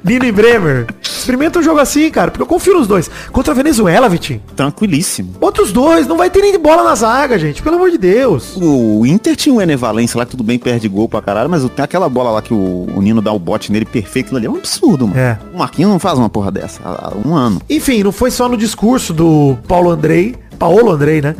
Nino e Bremer. Experimenta um jogo assim, cara, porque eu confio nos dois. Contra a Venezuela, Vitinho. Tranquilíssimo. Outros dois. Não vai ter nem bola na zaga, gente. Pelo amor de Deus. O Inter tinha o Ené Valencia lá, que tudo bem, perde gol pra caralho, mas tem aquela bola lá que o, o Nino dá o bote nele perfeito ali. É um absurdo, mano. É. O Marquinhos não faz uma porra dessa há um ano. Enfim, não foi só no discurso do Paulo Andrei, Paulo Andrei, né?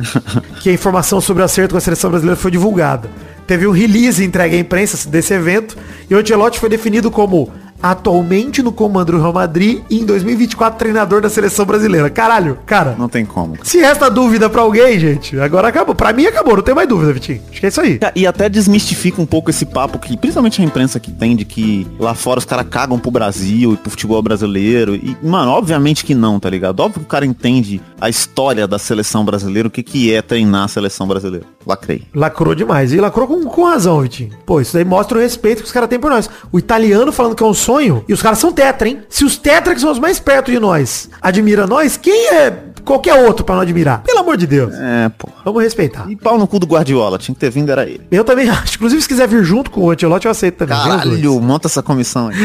que a informação sobre o acerto com a seleção brasileira foi divulgada. Teve um release entregue à imprensa desse evento e o Ancelotti foi definido como... atualmente no comando do Real Madrid e em dois mil e vinte e quatro treinador da seleção brasileira. Caralho, cara. Não tem como. Se resta dúvida pra alguém, gente, agora acabou. Pra mim acabou, não tem mais dúvida, Vitinho. Acho que é isso aí. E até desmistifica um pouco esse papo que principalmente a imprensa que tem de que lá fora os caras cagam pro Brasil e pro futebol brasileiro. E, mano, obviamente que não, tá ligado? Óbvio que o cara entende a história da seleção brasileira, o que que é treinar a seleção brasileira. Lacrei. Lacrou demais. E lacrou com, com razão, Vitinho. Pô, isso daí mostra o respeito que os caras têm por nós. O italiano falando que é um sonho, e os caras são tetra, hein? Se os tetra que são os mais perto de nós admira nós, quem é qualquer outro pra não admirar? Pelo amor de Deus. É, pô. Vamos respeitar. E pau no cu do Guardiola, tinha que ter vindo, era ele. Eu também acho. Inclusive, se quiser vir junto com o Ancelotti, eu aceito também. Caralho, monta essa comissão aí.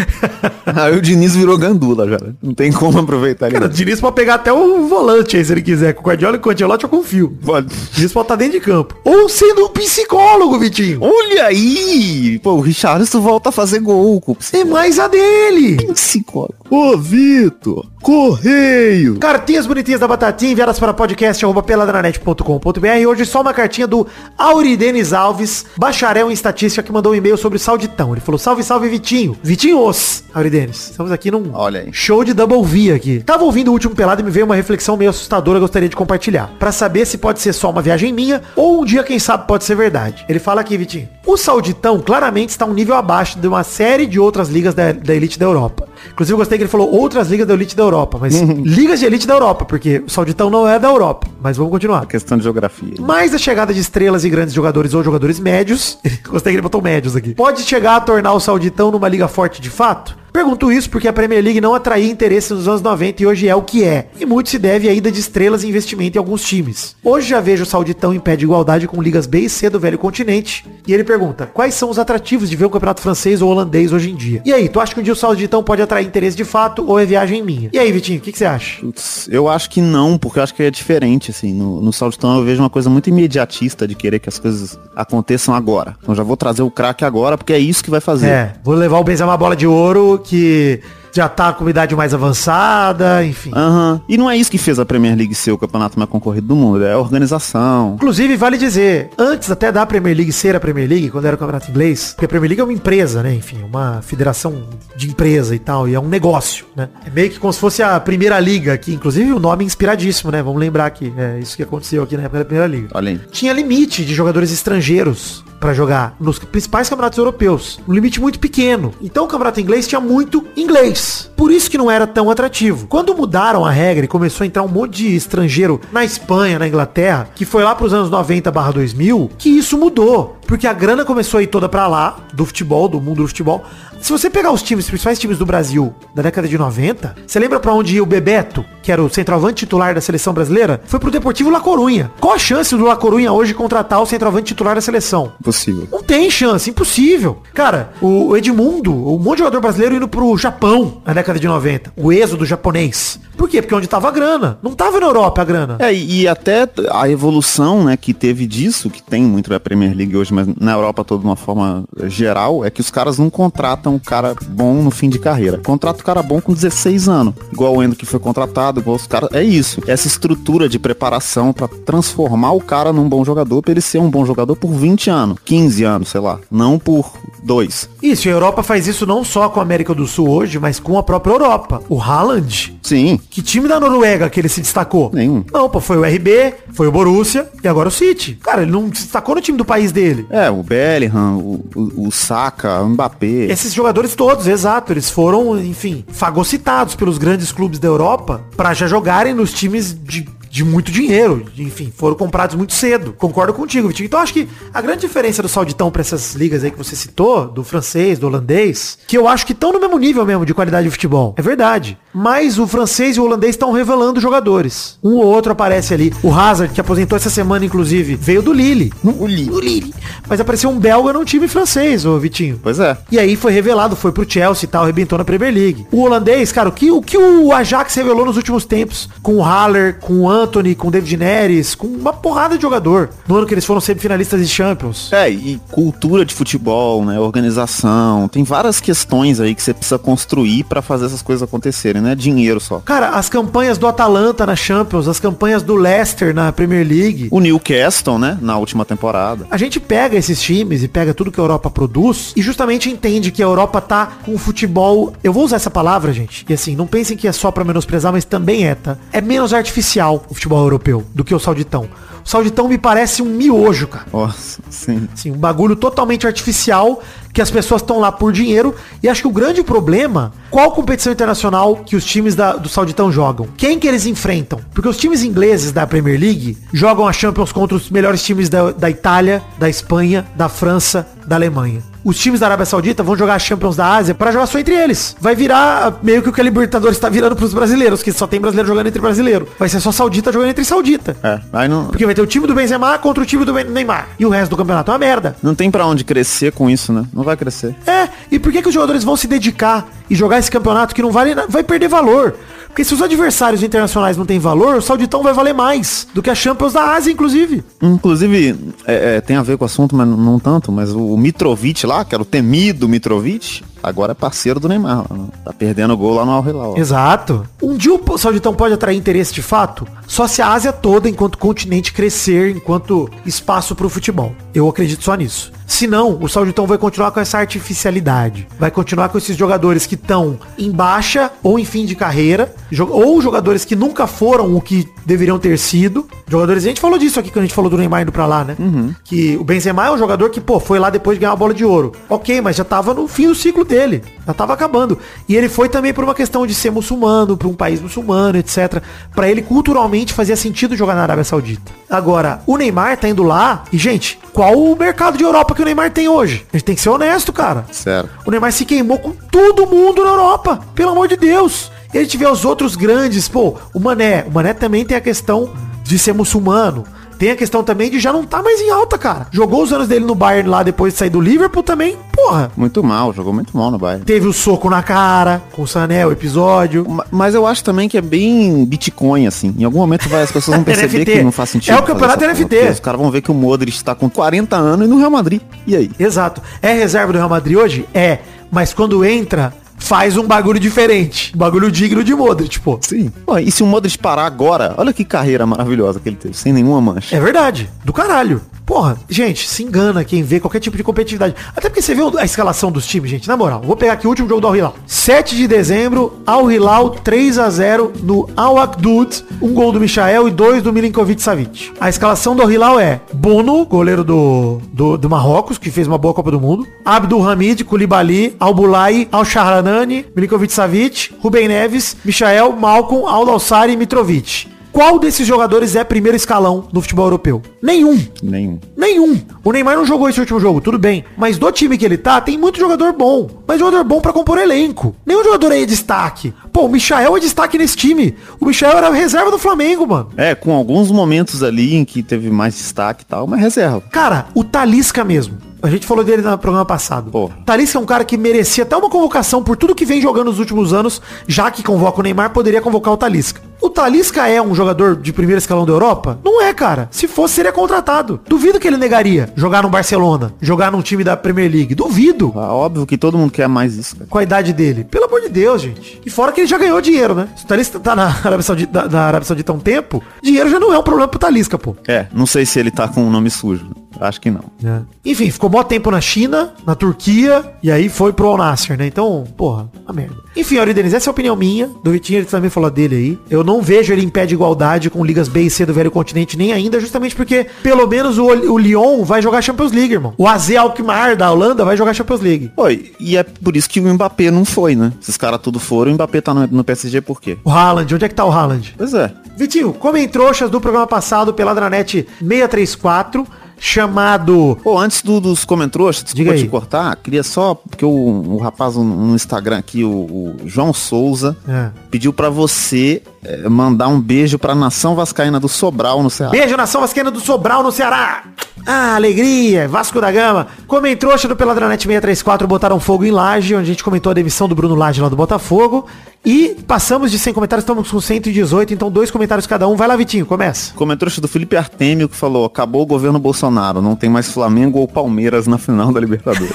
Aí o Diniz virou gandula, cara. Não tem como aproveitar ele. Cara, o Diniz pode pegar até o volante aí, se ele quiser. Com o Guardiola e com o Ancelotti, eu confio. Pode. O Diniz pode estar dentro de campo. Ou sendo um psicólogo, Vitinho. Olha aí! Pô, o Richarlison volta a fazer gol. É mais a dele. Psicólogo. Ô, Vitor. Correio. Cartinhas bonitinhas da Batatinha enviadas para podcast arroba peladranet ponto com ponto br. manhã. E hoje só uma cartinha do Auridenes Alves, bacharel em estatística, que mandou um e-mail sobre o Sauditão. Ele falou: salve, salve, Vitinho. Vitinhos, Auridenes. Estamos aqui num Olha show de double V aqui. Tava ouvindo o último pelado e me veio uma reflexão meio assustadora, gostaria de compartilhar, pra saber se pode ser só uma viagem minha ou um dia, quem sabe, pode ser verdade. Ele fala aqui, Vitinho: o Sauditão claramente está um nível abaixo de uma série de outras ligas da, da elite da Europa. Inclusive, eu gostei que ele falou outras ligas da elite da Europa, mas ligas de elite da Europa, porque o Sauditão não é da Europa. Mas vamos continuar. É questão de geografia. Mais a chegada de estrelas e grandes jogadores ou jogadores médios, gostei que ele botou médios aqui, pode chegar a tornar o Sauditão numa liga forte de fato? Pergunto isso porque a Premier League não atraía interesse nos anos noventa e hoje é o que é. E muito se deve à ida de estrelas e investimento em alguns times. Hoje já vejo o Sauditão em pé de igualdade com ligas B e C do velho continente. E ele pergunta: quais são os atrativos de ver o campeonato francês ou holandês hoje em dia? E aí, tu acha que um dia o Sauditão pode atrair interesse de fato ou é viagem minha? E aí, Vitinho, o que você acha? Putz, eu acho que não, porque eu acho que é diferente, assim. No, no Sauditão eu vejo uma coisa muito imediatista de querer que as coisas aconteçam agora. Então já vou trazer o craque agora, porque é isso que vai fazer. É, vou levar o Benzema Bola de Ouro, que já tá com idade mais avançada, enfim. Aham. Uhum. E não é isso que fez a Premier League ser o campeonato mais concorrido do mundo, é a organização. Inclusive, vale dizer, antes até da Premier League ser a Premier League, quando era o campeonato inglês, porque a Premier League é uma empresa, né, enfim, uma federação de empresa e tal, e é um negócio, né. É meio que como se fosse a Primeira Liga, que inclusive o nome é inspiradíssimo, né, vamos lembrar que é isso que aconteceu aqui na época da Primeira Liga. Olha aí. Tinha limite de jogadores estrangeiros pra jogar nos principais campeonatos europeus. Um limite muito pequeno. Então o campeonato inglês tinha muito inglês. Por isso que não era tão atrativo. Quando mudaram a regra e começou a entrar um monte de estrangeiro na Espanha, na Inglaterra, que foi lá pros anos noventa barra dois mil, que isso mudou. Porque a grana começou a ir toda pra lá, do futebol, do mundo do futebol. Se você pegar os times, os principais times do Brasil da década de noventa, você lembra pra onde ia o Bebeto, que era o centroavante titular da seleção brasileira? Foi pro Deportivo La Coruña. Qual a chance do La Coruña hoje contratar o centroavante titular da seleção? Possível. Não tem chance, impossível. Cara, o Edmundo, um monte de jogador brasileiro indo pro Japão na década de noventa. O êxodo japonês. Por quê? Porque onde tava a grana. Não tava na Europa a grana. É, e até a evolução, né, que teve disso, que tem muito na Premier League hoje, mas na Europa toda de uma forma geral, é que os caras não contratam um cara bom no fim de carreira. Contrata o cara bom com dezesseis anos. Igual o Endrick que foi contratado, igual os caras. É isso. Essa estrutura de preparação pra transformar o cara num bom jogador, pra ele ser um bom jogador por vinte anos. quinze anos, sei lá. Não por dois. Isso, e a Europa faz isso não só com a América do Sul hoje, mas com a própria Europa. O Haaland. Sim. Que time da Noruega que ele se destacou? Nenhum. Não, pô, foi o R B, foi o Borussia e agora o City. Cara, ele não se destacou no time do país dele. É, o Bellingham, o, o, o Saka, o Mbappé. Esses jogadores todos, exato. Eles foram, enfim, fagocitados pelos grandes clubes da Europa pra já jogarem nos times de... de muito dinheiro, enfim, foram comprados muito cedo. Concordo contigo, Vitinho. Então acho que a grande diferença do Sauditão pra essas ligas aí que você citou, do francês, do holandês, que eu acho que estão no mesmo nível mesmo de qualidade de futebol, é verdade. Mas o francês e o holandês estão revelando jogadores. Um ou outro aparece ali. O Hazard, que aposentou essa semana, inclusive, veio do Lille. O Lille. O Lille. Mas apareceu um belga num time francês, ô Vitinho. Pois é. E aí foi revelado, foi pro Chelsea e tal, arrebentou na Premier League. O holandês, cara, o que o, que o Ajax revelou nos últimos tempos, com o Haller, com o An Anthony, com David Neres, com uma porrada de jogador. No ano que eles foram semifinalistas de Champions. É, e cultura de futebol, né, organização, tem várias questões aí que você precisa construir pra fazer essas coisas acontecerem, né, dinheiro só. Cara, as campanhas do Atalanta na Champions, as campanhas do Leicester na Premier League. O Newcastle, né, na última temporada. A gente pega esses times e pega tudo que a Europa produz e justamente entende que a Europa tá com o futebol, eu vou usar essa palavra, gente, e assim, não pensem que é só pra menosprezar, mas também é, tá? É menos artificial o futebol europeu do que o Sauditão. O Sauditão me parece um miojo, cara. Nossa, sim. Sim, um bagulho totalmente artificial, que as pessoas estão lá por dinheiro. E acho que o grande problema, qual competição internacional que os times da, do Sauditão jogam? Quem que eles enfrentam? Porque os times ingleses da Premier League jogam a Champions contra os melhores times da, da Itália, da Espanha, da França, da Alemanha. Os times da Arábia Saudita vão jogar a Champions da Ásia pra jogar só entre eles. Vai virar meio que o que a Libertadores tá virando pros brasileiros, que só tem brasileiro jogando entre brasileiro. Vai ser só saudita jogando entre saudita. É, aí não... Porque vai ter o time do Benzema contra o time do Neymar. E o resto do campeonato é uma merda. Não tem pra onde crescer com isso, né? Não vai crescer. É, e por que que os jogadores vão se dedicar e jogar esse campeonato que não vale nada? Vai perder valor. Porque se os adversários internacionais não têm valor, o Sauditão vai valer mais do que a Champions da Ásia, inclusive. Inclusive, é, é, tem a ver com o assunto, mas não tanto, mas o Mitrovic lá, que era o temido Mitrovic, agora é parceiro do Neymar. Tá perdendo o gol lá no Al Hilal. Exato. Um dia o Sauditão pode atrair interesse de fato só se a Ásia toda, enquanto continente, crescer, enquanto espaço pro futebol. Eu acredito só nisso. Se não, o Sauditão vai continuar com essa artificialidade. Vai continuar com esses jogadores que estão em baixa ou em fim de carreira, ou jogadores que nunca foram o que deveriam ter sido. Jogadores, a gente falou disso aqui quando a gente falou do Neymar indo pra lá, né? Uhum. Que o Benzema é um jogador que, pô, foi lá depois de ganhar a bola de ouro. Ok, mas já tava no fim do ciclo dele. Já tava acabando. E ele foi também por uma questão de ser muçulmano, pra um país muçulmano, etcétera. Pra ele, culturalmente, fazia sentido jogar na Arábia Saudita. Agora, o Neymar tá indo lá e, gente, qual o mercado de Europa que o Neymar tem hoje? A gente tem que ser honesto, cara. Sério. O Neymar se queimou com todo mundo na Europa. Pelo amor de Deus. E a gente vê os outros grandes, pô, o Mané. O Mané também tem a questão de ser muçulmano. Tem a questão também de já não tá mais em alta, cara. Jogou os anos dele no Bayern lá, depois de sair do Liverpool também, porra. Muito mal, jogou muito mal no Bayern. Teve o soco na cara, com o Sané, o episódio. Mas eu acho também que é bem Bitcoin, assim. Em algum momento vai, as pessoas vão perceber que não faz sentido. É o campeonato N F T. Os caras vão ver que o Modric tá com quarenta anos e no Real Madrid. E aí? Exato. É reserva do Real Madrid hoje? É. Mas quando entra... faz um bagulho diferente. Um bagulho digno de Modric, pô. Sim. Ó, e se o Modric parar agora, olha que carreira maravilhosa que ele teve, sem nenhuma mancha. É verdade. Do caralho. Porra, gente, se engana quem vê qualquer tipo de competitividade. Até porque você viu a escalação dos times, gente, na moral. Vou pegar aqui o último jogo do Al Hilal. sete de dezembro, Al Hilal três a zero no Al Ahdud. Um gol do Michael e dois do Milinkovic-Savic. A escalação do Al Hilal é Bono, goleiro do, do, do Marrocos, que fez uma boa Copa do Mundo. Abdulhamid, Koulibaly, Al-Boulay, Al-Shahrana, Milinkovic-Savic, Rubem Neves, Michael, Malcom, Al-Nassr e Mitrovic. Qual desses jogadores é primeiro escalão no futebol europeu? Nenhum. Nenhum. Nenhum. O Neymar não jogou esse último jogo, tudo bem. Mas do time que ele tá, tem muito jogador bom. Mas jogador bom pra compor elenco. Nenhum jogador aí é destaque. Pô, o Michael é destaque nesse time. O Michael era reserva do Flamengo, mano. É, com alguns momentos ali em que teve mais destaque e tal, mas reserva. Cara, o Talisca mesmo. A gente falou dele no programa passado. Pô. Talisca é um cara que merecia até uma convocação por tudo que vem jogando nos últimos anos, já que convoca o Neymar, poderia convocar o Talisca. O Talisca é um jogador de primeiro escalão da Europa? Não é, cara. Se fosse, seria contratado. Duvido que ele negaria jogar no Barcelona, jogar num time da Premier League. Duvido. Ah, óbvio que todo mundo quer mais isso, cara. Com a idade dele. Pelo amor de Deus, gente. E fora que ele já ganhou dinheiro, né? Se o Talisca tá na Arábia Saudita, na Arábia Saudita há um tempo, dinheiro já não é um problema pro Talisca, pô. É, não sei se ele tá com o nome sujo. Acho que não. É. Enfim, ficou mó tempo na China, na Turquia, e aí foi pro Al Nassr, né? Então, porra, a merda. Enfim, olha, Denise, essa é a opinião minha. Do Vitinho, ele também falou dele aí. Eu não vejo ele em pé de igualdade com ligas B e C do velho continente nem ainda, justamente porque, pelo menos, o, o Lyon vai jogar Champions League, irmão. O A Z Alkmaar da Holanda vai jogar Champions League. Oi, e é por isso que o Mbappé não foi, né? Esses caras tudo foram, o Mbappé tá no, no P S G por quê? O Haaland, onde é que tá o Haaland? Pois é. Vitinho, comem trouxas do programa passado pela Peladranet seiscentos e trinta e quatro, chamado... Pô, antes do, dos comentários, desculpa te cortar, queria só, porque o, o rapaz no, no Instagram aqui, o, o João Souza, é. pediu pra você é, mandar um beijo pra Nação Vascaína do Sobral no Ceará. Beijo, Nação Vascaína do Sobral no Ceará! Ah, alegria, Vasco da Gama. Comem trouxa do Peladranet seiscentos e trinta e quatro, botaram fogo em Laje, onde a gente comentou a demissão do Bruno Laje lá do Botafogo. E passamos de cem comentários, estamos com cento e dezoito, então dois comentários cada um. Vai lá, Vitinho, começa. Comentou do Felipe Artemio, que falou: acabou o governo Bolsonaro, não tem mais Flamengo ou Palmeiras na final da Libertadores.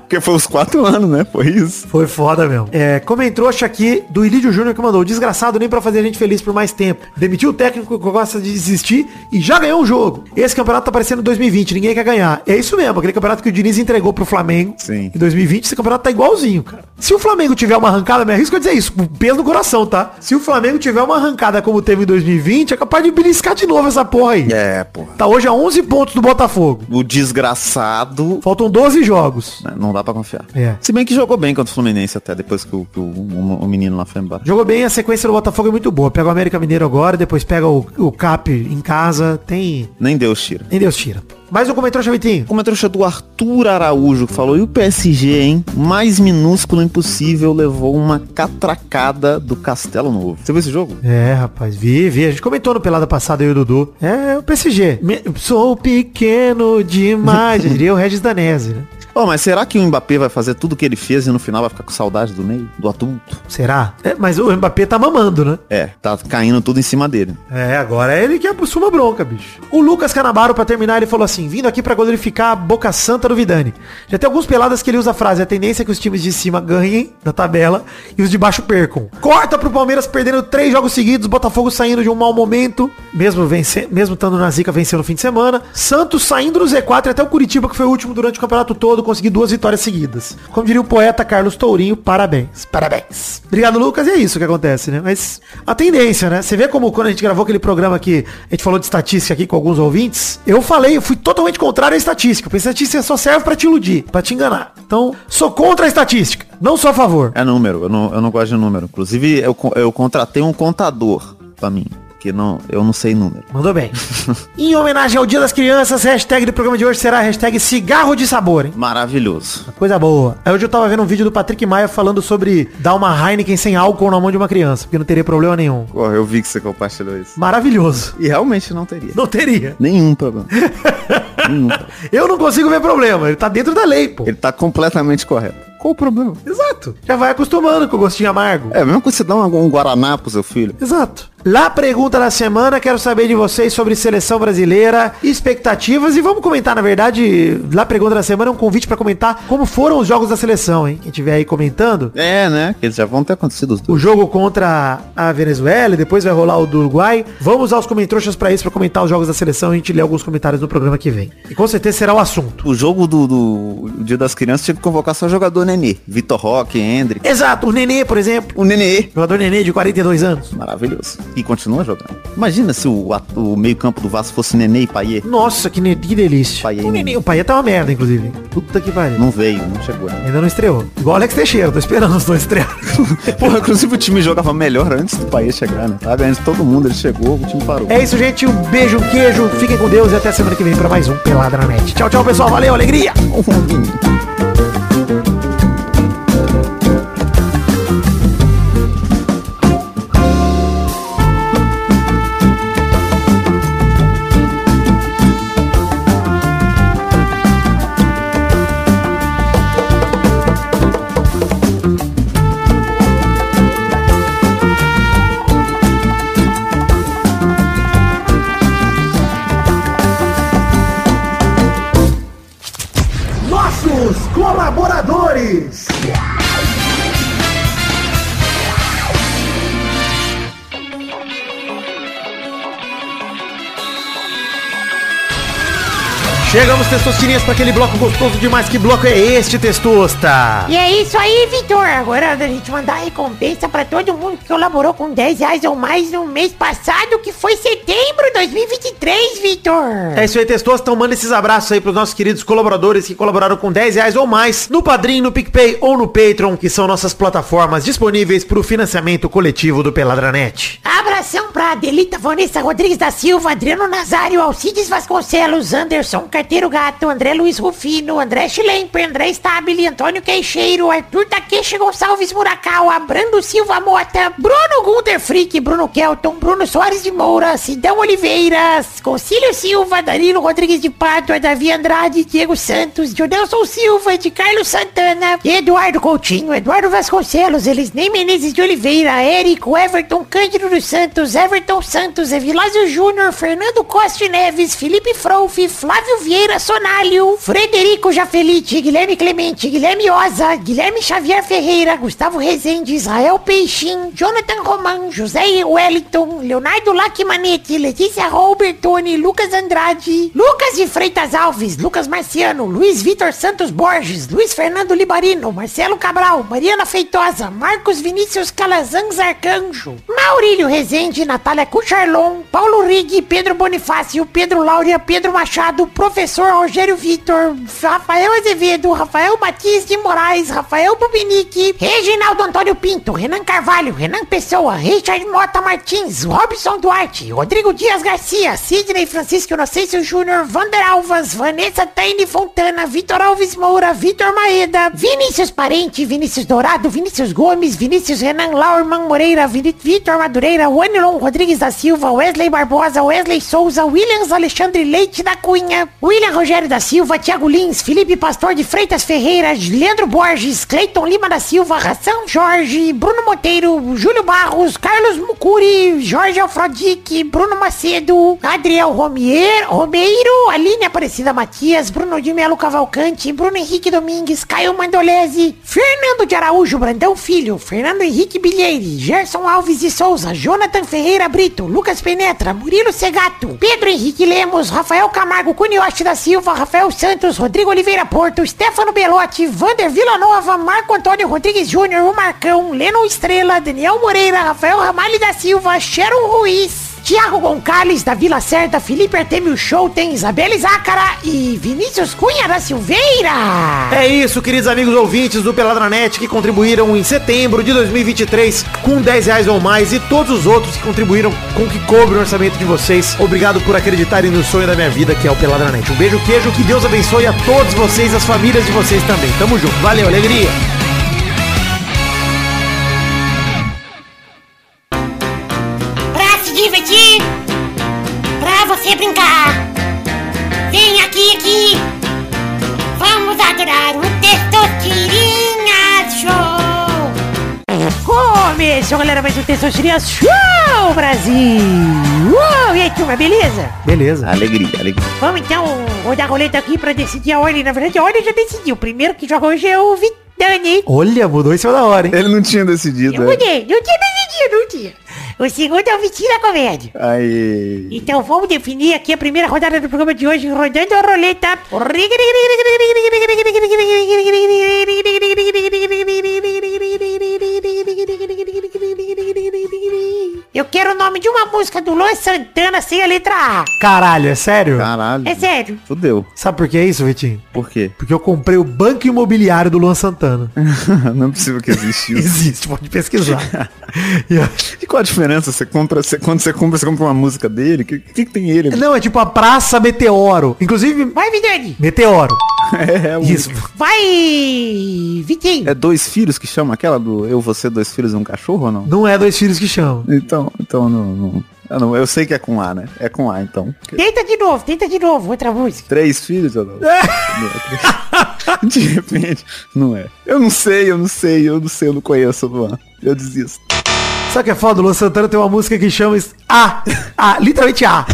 Porque foi os quatro anos, né? Foi isso. Foi foda mesmo. É, comentrouxa aqui do Ilídio Júnior, que mandou: desgraçado nem pra fazer a gente feliz por mais tempo. Demitiu o técnico que gosta de desistir e já ganhou um jogo. Esse campeonato tá parecendo dois mil e vinte, ninguém quer ganhar. É isso mesmo, aquele campeonato que o Diniz entregou pro Flamengo. Sim. Em dois mil e vinte, esse campeonato tá igualzinho, cara. Se o Flamengo tiver uma arrancada, me arrisco a dizer isso, com peso no coração, tá? Se o Flamengo tiver uma arrancada como teve em dois mil e vinte, é capaz de beliscar de novo essa porra aí. É, porra. Tá hoje a onze pontos do Botafogo. O desgraçado. Faltam doze jogos. Não dá pra confiar. É. Se bem que jogou bem contra o Fluminense até, depois que o, que o, o, o menino lá foi embora. Jogou bem, a sequência do Botafogo é muito boa. Pega o América Mineiro agora, depois pega o, o Cap em casa, tem... Nem Deus tira. Nem Deus tira. Mais um comentário, Vitinho. Comentário do Arthur Araújo, que falou: e o P S G, hein? Mais minúsculo impossível, levou uma catracada do Castelo Novo. Você viu esse jogo? É, rapaz, vi, vi. A gente comentou no Pelada passado, eu e o Dudu. É, o P S G. Me... Sou pequeno demais, eu diria o Regis Danese, né? Oh, mas será que o Mbappé vai fazer tudo o que ele fez e no final vai ficar com saudade do Ney, do adulto? Será? É, mas o Mbappé tá mamando, né? É, tá caindo tudo em cima dele. É, agora é ele que assuma bronca, bicho. O Lucas Canabaro, pra terminar, ele falou assim: vindo aqui pra glorificar a boca santa do Vidane. Já tem alguns peladas que ele usa a frase: a tendência é que os times de cima ganhem da tabela e os de baixo percam. Corta pro Palmeiras perdendo três jogos seguidos, Botafogo saindo de um mau momento, mesmo vencer, mesmo estando na zica, venceu no fim de semana. Santos saindo do Z quatro até o Curitiba, que foi o último durante o campeonato todo, conseguiu duas vitórias seguidas. Como diria o poeta Carlos Tourinho, parabéns, parabéns. Obrigado, Lucas, e é isso que acontece, né? Mas a tendência, né? Você vê como quando a gente gravou aquele programa aqui, a gente falou de estatística aqui com alguns ouvintes, eu falei, eu fui totalmente contrário à estatística, porque a estatística só serve pra te iludir, pra te enganar. Então, sou contra a estatística, não sou a favor. É número, eu não, eu não gosto de número. Inclusive, eu, eu contratei um contador pra mim. Porque não, eu não sei número. Mandou bem. Em homenagem ao Dia das Crianças, hashtag do programa de hoje será a hashtag cigarro de sabor, hein? Maravilhoso. Uma coisa boa. Aí hoje eu tava vendo um vídeo do Patrick Maia falando sobre dar uma Heineken sem álcool na mão de uma criança, porque não teria problema nenhum. Porra, eu vi que você compartilhou isso. Maravilhoso. E realmente não teria. Não teria. Nenhum problema. Nenhum problema. Eu não consigo ver problema. Ele tá dentro da lei, pô. Ele tá completamente correto. Qual o problema? Exato. Já vai acostumando com o gostinho amargo. É, mesmo que você dá um, um guaraná pro seu filho. Exato. Lá, pergunta da semana, quero saber de vocês sobre seleção brasileira, expectativas, e vamos comentar, na verdade, lá, pergunta da semana, é um convite pra comentar como foram os jogos da seleção, hein? Quem tiver aí comentando. É, né? Que eles já vão ter acontecido os dois. O jogo contra a Venezuela, e depois vai rolar o do Uruguai. Vamos aos comentroxas pra isso, pra comentar os jogos da seleção, e a gente lê alguns comentários no programa que vem. E com certeza será o assunto. O jogo do, do Dia das Crianças tinha que convocar só jogador Nenê, Vitor Roque, Endrick. Exato, o Nenê, por exemplo. O Nenê. Jogador Nenê de quarenta e dois anos. Maravilhoso. E continua jogando. Imagina se o, o meio campo do Vasco fosse Nenê e Paiê. Nossa, que, ne- que delícia. Paiê o, Nenê, o Paiê tá uma merda, inclusive. Puta que pariu. Não veio, não chegou. Né? Ainda não estreou. Igual Alex Teixeira, tô esperando os dois estrear. Porra, inclusive o time jogava melhor antes do Paiê chegar, né? Tá ganhando todo mundo, ele chegou, o time parou. É isso, gente. Um beijo, um queijo. Fiquem com Deus e até semana que vem pra mais um Pelada na Net. Tchau, tchau, pessoal. Valeu, alegria. Chegamos, Testostirinhas, para aquele bloco gostoso demais. Que bloco é este, Testosta? E é isso aí, Vitor. Agora a gente mandar a recompensa para todo mundo que colaborou com dez reais ou mais no mês passado, que foi setembro de dois mil e vinte e três, Vitor. É isso aí, Testosta. Então manda esses abraços aí para os nossos queridos colaboradores que colaboraram com dez reais ou mais no Padrim, no PicPay ou no Patreon, que são nossas plataformas disponíveis para o financiamento coletivo do Peladranet. Abração para Adelita, Vanessa Rodrigues da Silva, Adriano Nazário, Alcides Vasconcelos, Anderson Cat... Carteiro Gato, André Luiz Rufino, André Schlemper, André Stabile, Antônio Queixeiro, Arthur Takeshi Gonçalves Murakawa, Brando Silva Mota, Bruno Gunter Frick, Bruno Kelton, Bruno Soares de Moura, Sidão Oliveiras, Concílio Silva, Danilo Rodrigues de Pádua, Davi Andrade, Diego Santos, Jodelson Silva, de Carlos Santana, Eduardo Coutinho, Eduardo Vasconcelos, Elisnei Menezes de Oliveira, Érico, Everton Cândido dos Santos, Everton Santos, Evilásio Júnior, Fernando Costa Neves, Felipe Frouffi, Flávio Vieira, Sonalho, Frederico Jafelite, Guilherme Clemente, Guilherme Oza, Guilherme Xavier Ferreira, Gustavo Rezende, Israel Peixinho, Jonathan Roman, José Wellington, Leonardo Lacimanete, Letícia Robertoni, Lucas Andrade, Lucas de Freitas Alves, Lucas Marciano, Luiz Vitor Santos Borges, Luiz Fernando Libarino, Marcelo Cabral, Mariana Feitosa, Marcos Vinícius Calazans Arcanjo, Maurílio Rezende, Natália Cucharlon, Paulo Rigue, Pedro Bonifácio, Pedro Laura, Pedro Machado, Professor Professor Rogério Vitor, Rafael Azevedo, Rafael Batista de Moraes, Rafael Bubinique, Reginaldo Antônio Pinto, Renan Carvalho, Renan Pessoa, Richard Mota Martins, Robson Duarte, Rodrigo Dias Garcia, Sidney Francisco Inocêncio Júnior, Vander Alvas, Vanessa Taine Fontana, Vitor Alves Moura, Vitor Maeda, Vinícius Parente, Vinícius Dourado, Vinícius Gomes, Vinícius Renan Laurman Moreira, Vitor Madureira, Wanilon Rodrigues da Silva, Wesley Barbosa, Wesley Souza, Williams Alexandre Leite da Cunha, William Rogério da Silva, Thiago Lins, Felipe Pastor de Freitas Ferreira, Leandro Borges, Cleiton Lima da Silva, Ração Jorge, Bruno Monteiro, Júlio Barros, Carlos Mucuri, Jorge Alfrodique, Bruno Macedo, Adriel Romier, Romeiro, Aline Aparecida Matias, Bruno de Melo Cavalcante, Bruno Henrique Domingues, Caio Mandolese, Fernando de Araújo Brandão Filho, Fernando Henrique Bilheire, Gerson Alves de Souza, Jonathan Ferreira Brito, Lucas Penetra, Murilo Segato, Pedro Henrique Lemos, Rafael Camargo Cunioche da Silva, Rafael Santos, Rodrigo Oliveira Porto, Stefano Belotti, Vander Villanova, Marco Antônio Rodrigues Júnior, o Marcão, Leno Estrela, Daniel Moreira, Rafael Ramalho da Silva, Sharon Ruiz, Thiago Goncalves da Vila Certa, Felipe Artemio Show, tem Isabela Zácara e Vinícius Cunha da Silveira. É isso, queridos amigos ouvintes do Peladranet, que contribuíram em setembro de dois mil e vinte e três com dez reais ou mais, e todos os outros que contribuíram com que cobre o orçamento de vocês. Obrigado por acreditarem no sonho da minha vida, que é o Peladranet. Um beijo, queijo, que Deus abençoe a todos vocês, as famílias de vocês também. Tamo junto, valeu, alegria. Brincar, vem aqui, aqui, vamos adorar o Testosterinhas Show. Começou, galera, mais um Testosterinhas Show, Brasil. Uou, e aí, turma, beleza? Beleza, alegria, alegria. Vamos então rodar a roleta aqui pra decidir a ordem. Na verdade, a ordem já decidiu. O primeiro que joga hoje é o Vidane. Olha, mudou em cima da hora, hein? Ele não tinha decidido. Eu mudei, não tinha decidido, não tinha. O segundo é o Vitinho da Comédia. Aí. Então vamos definir aqui a primeira rodada do programa de hoje, rodando a roleta. Eu quero o nome de uma música do Luan Santana sem a letra A. Caralho, é sério? Caralho. É sério. Fudeu. Sabe por que é isso, Vitinho? Por quê? Porque eu comprei o Banco Imobiliário do Luan Santana. Não é possível que exista isso. Existe, pode pesquisar. E qual a diferença? Você compra, você, quando você compra, você compra uma música dele? O que, que, que tem ele? Não, é tipo a Praça Meteoro. Inclusive... Vai, Vidane. Meteoro. É, é o isso. Único. Vai, Vitinho. É Dois Filhos que chama aquela do Eu, Você, Dois Filhos e um Cachorro ou não? Não é Dois Filhos que chama. Então. Então não, não, eu não, eu sei que é com A, né? É com A, então. Tenta de novo, tenta de novo, outra música. Três Filhos, eu não. De repente, não é. Eu não sei, eu não sei, eu não sei, eu não conheço o Luan. Eu desisto. Sabe o que é foda? O Luan Santana tem uma música que chama A. A, literalmente A.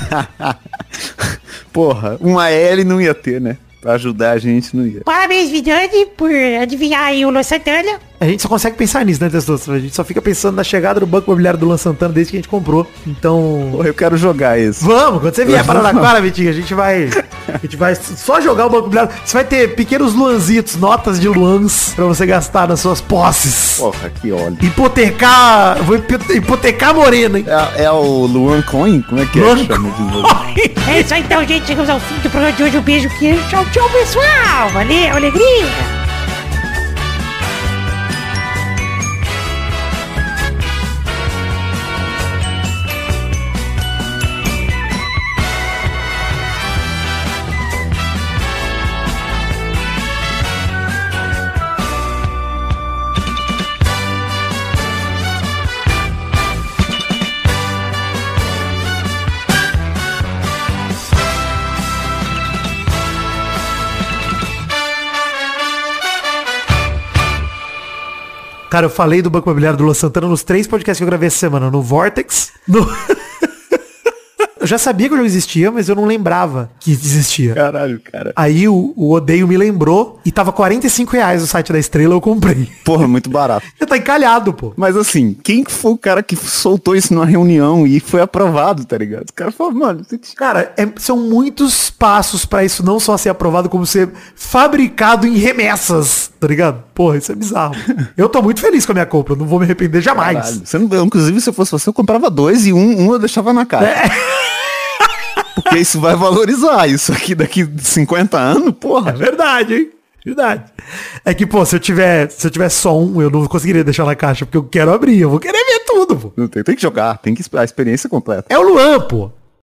Porra, uma L não ia ter, né? Pra ajudar a gente, não ia. Parabéns, Vidane, por adivinhar aí o Luan Santana. A gente só consegue pensar nisso, né, Testoso? A gente só fica pensando na chegada do Banco Imobiliário do Luan Santana desde que a gente comprou. Então... Porra, eu quero jogar isso. Vamos, quando você vier para Araraquara, Vitinho, a gente vai... A gente vai só jogar o Banco Imobiliário. Você vai ter pequenos luanzitos, notas de luans pra você gastar nas suas posses. Porra, que óleo. Hipotecar... Vou hipotecar a morena, hein? É, é o Luan Coin? Como é que Luan é? Coin. É isso aí, então, gente. Chegamos ao fim do programa de hoje. Um beijo, queijo. Tchau, tchau, pessoal. Valeu, alegria. Cara, eu falei do Banco Imobiliário do Luan Santana nos três podcasts que eu gravei essa semana. No Vortex, no... Eu já sabia que o jogo existia, mas eu não lembrava que existia. Caralho, cara. Aí o, o Odeio me lembrou e tava quarenta e cinco reais o site da Estrela, eu comprei. Porra, muito barato. Já tá encalhado, pô. Mas assim, quem que foi o cara que soltou isso numa reunião e foi aprovado, tá ligado? O cara falou, mano... Te... Cara, é, são muitos passos pra isso não só ser aprovado, como ser fabricado em remessas. Tá ligado? Porra, isso é bizarro. Eu tô muito feliz com a minha compra, eu não vou me arrepender jamais. Caralho, você não, inclusive, se eu fosse você, eu comprava dois e um, um eu deixava na cara. É. Porque isso vai valorizar isso aqui daqui cinquenta anos, porra. É verdade, hein? Verdade. É que, pô, se eu tiver, se eu tiver só um, eu não conseguiria deixar na caixa, porque eu quero abrir, eu vou querer ver tudo, pô. Tem, tem que jogar, tem que esperar a experiência completa. É o Luan, pô.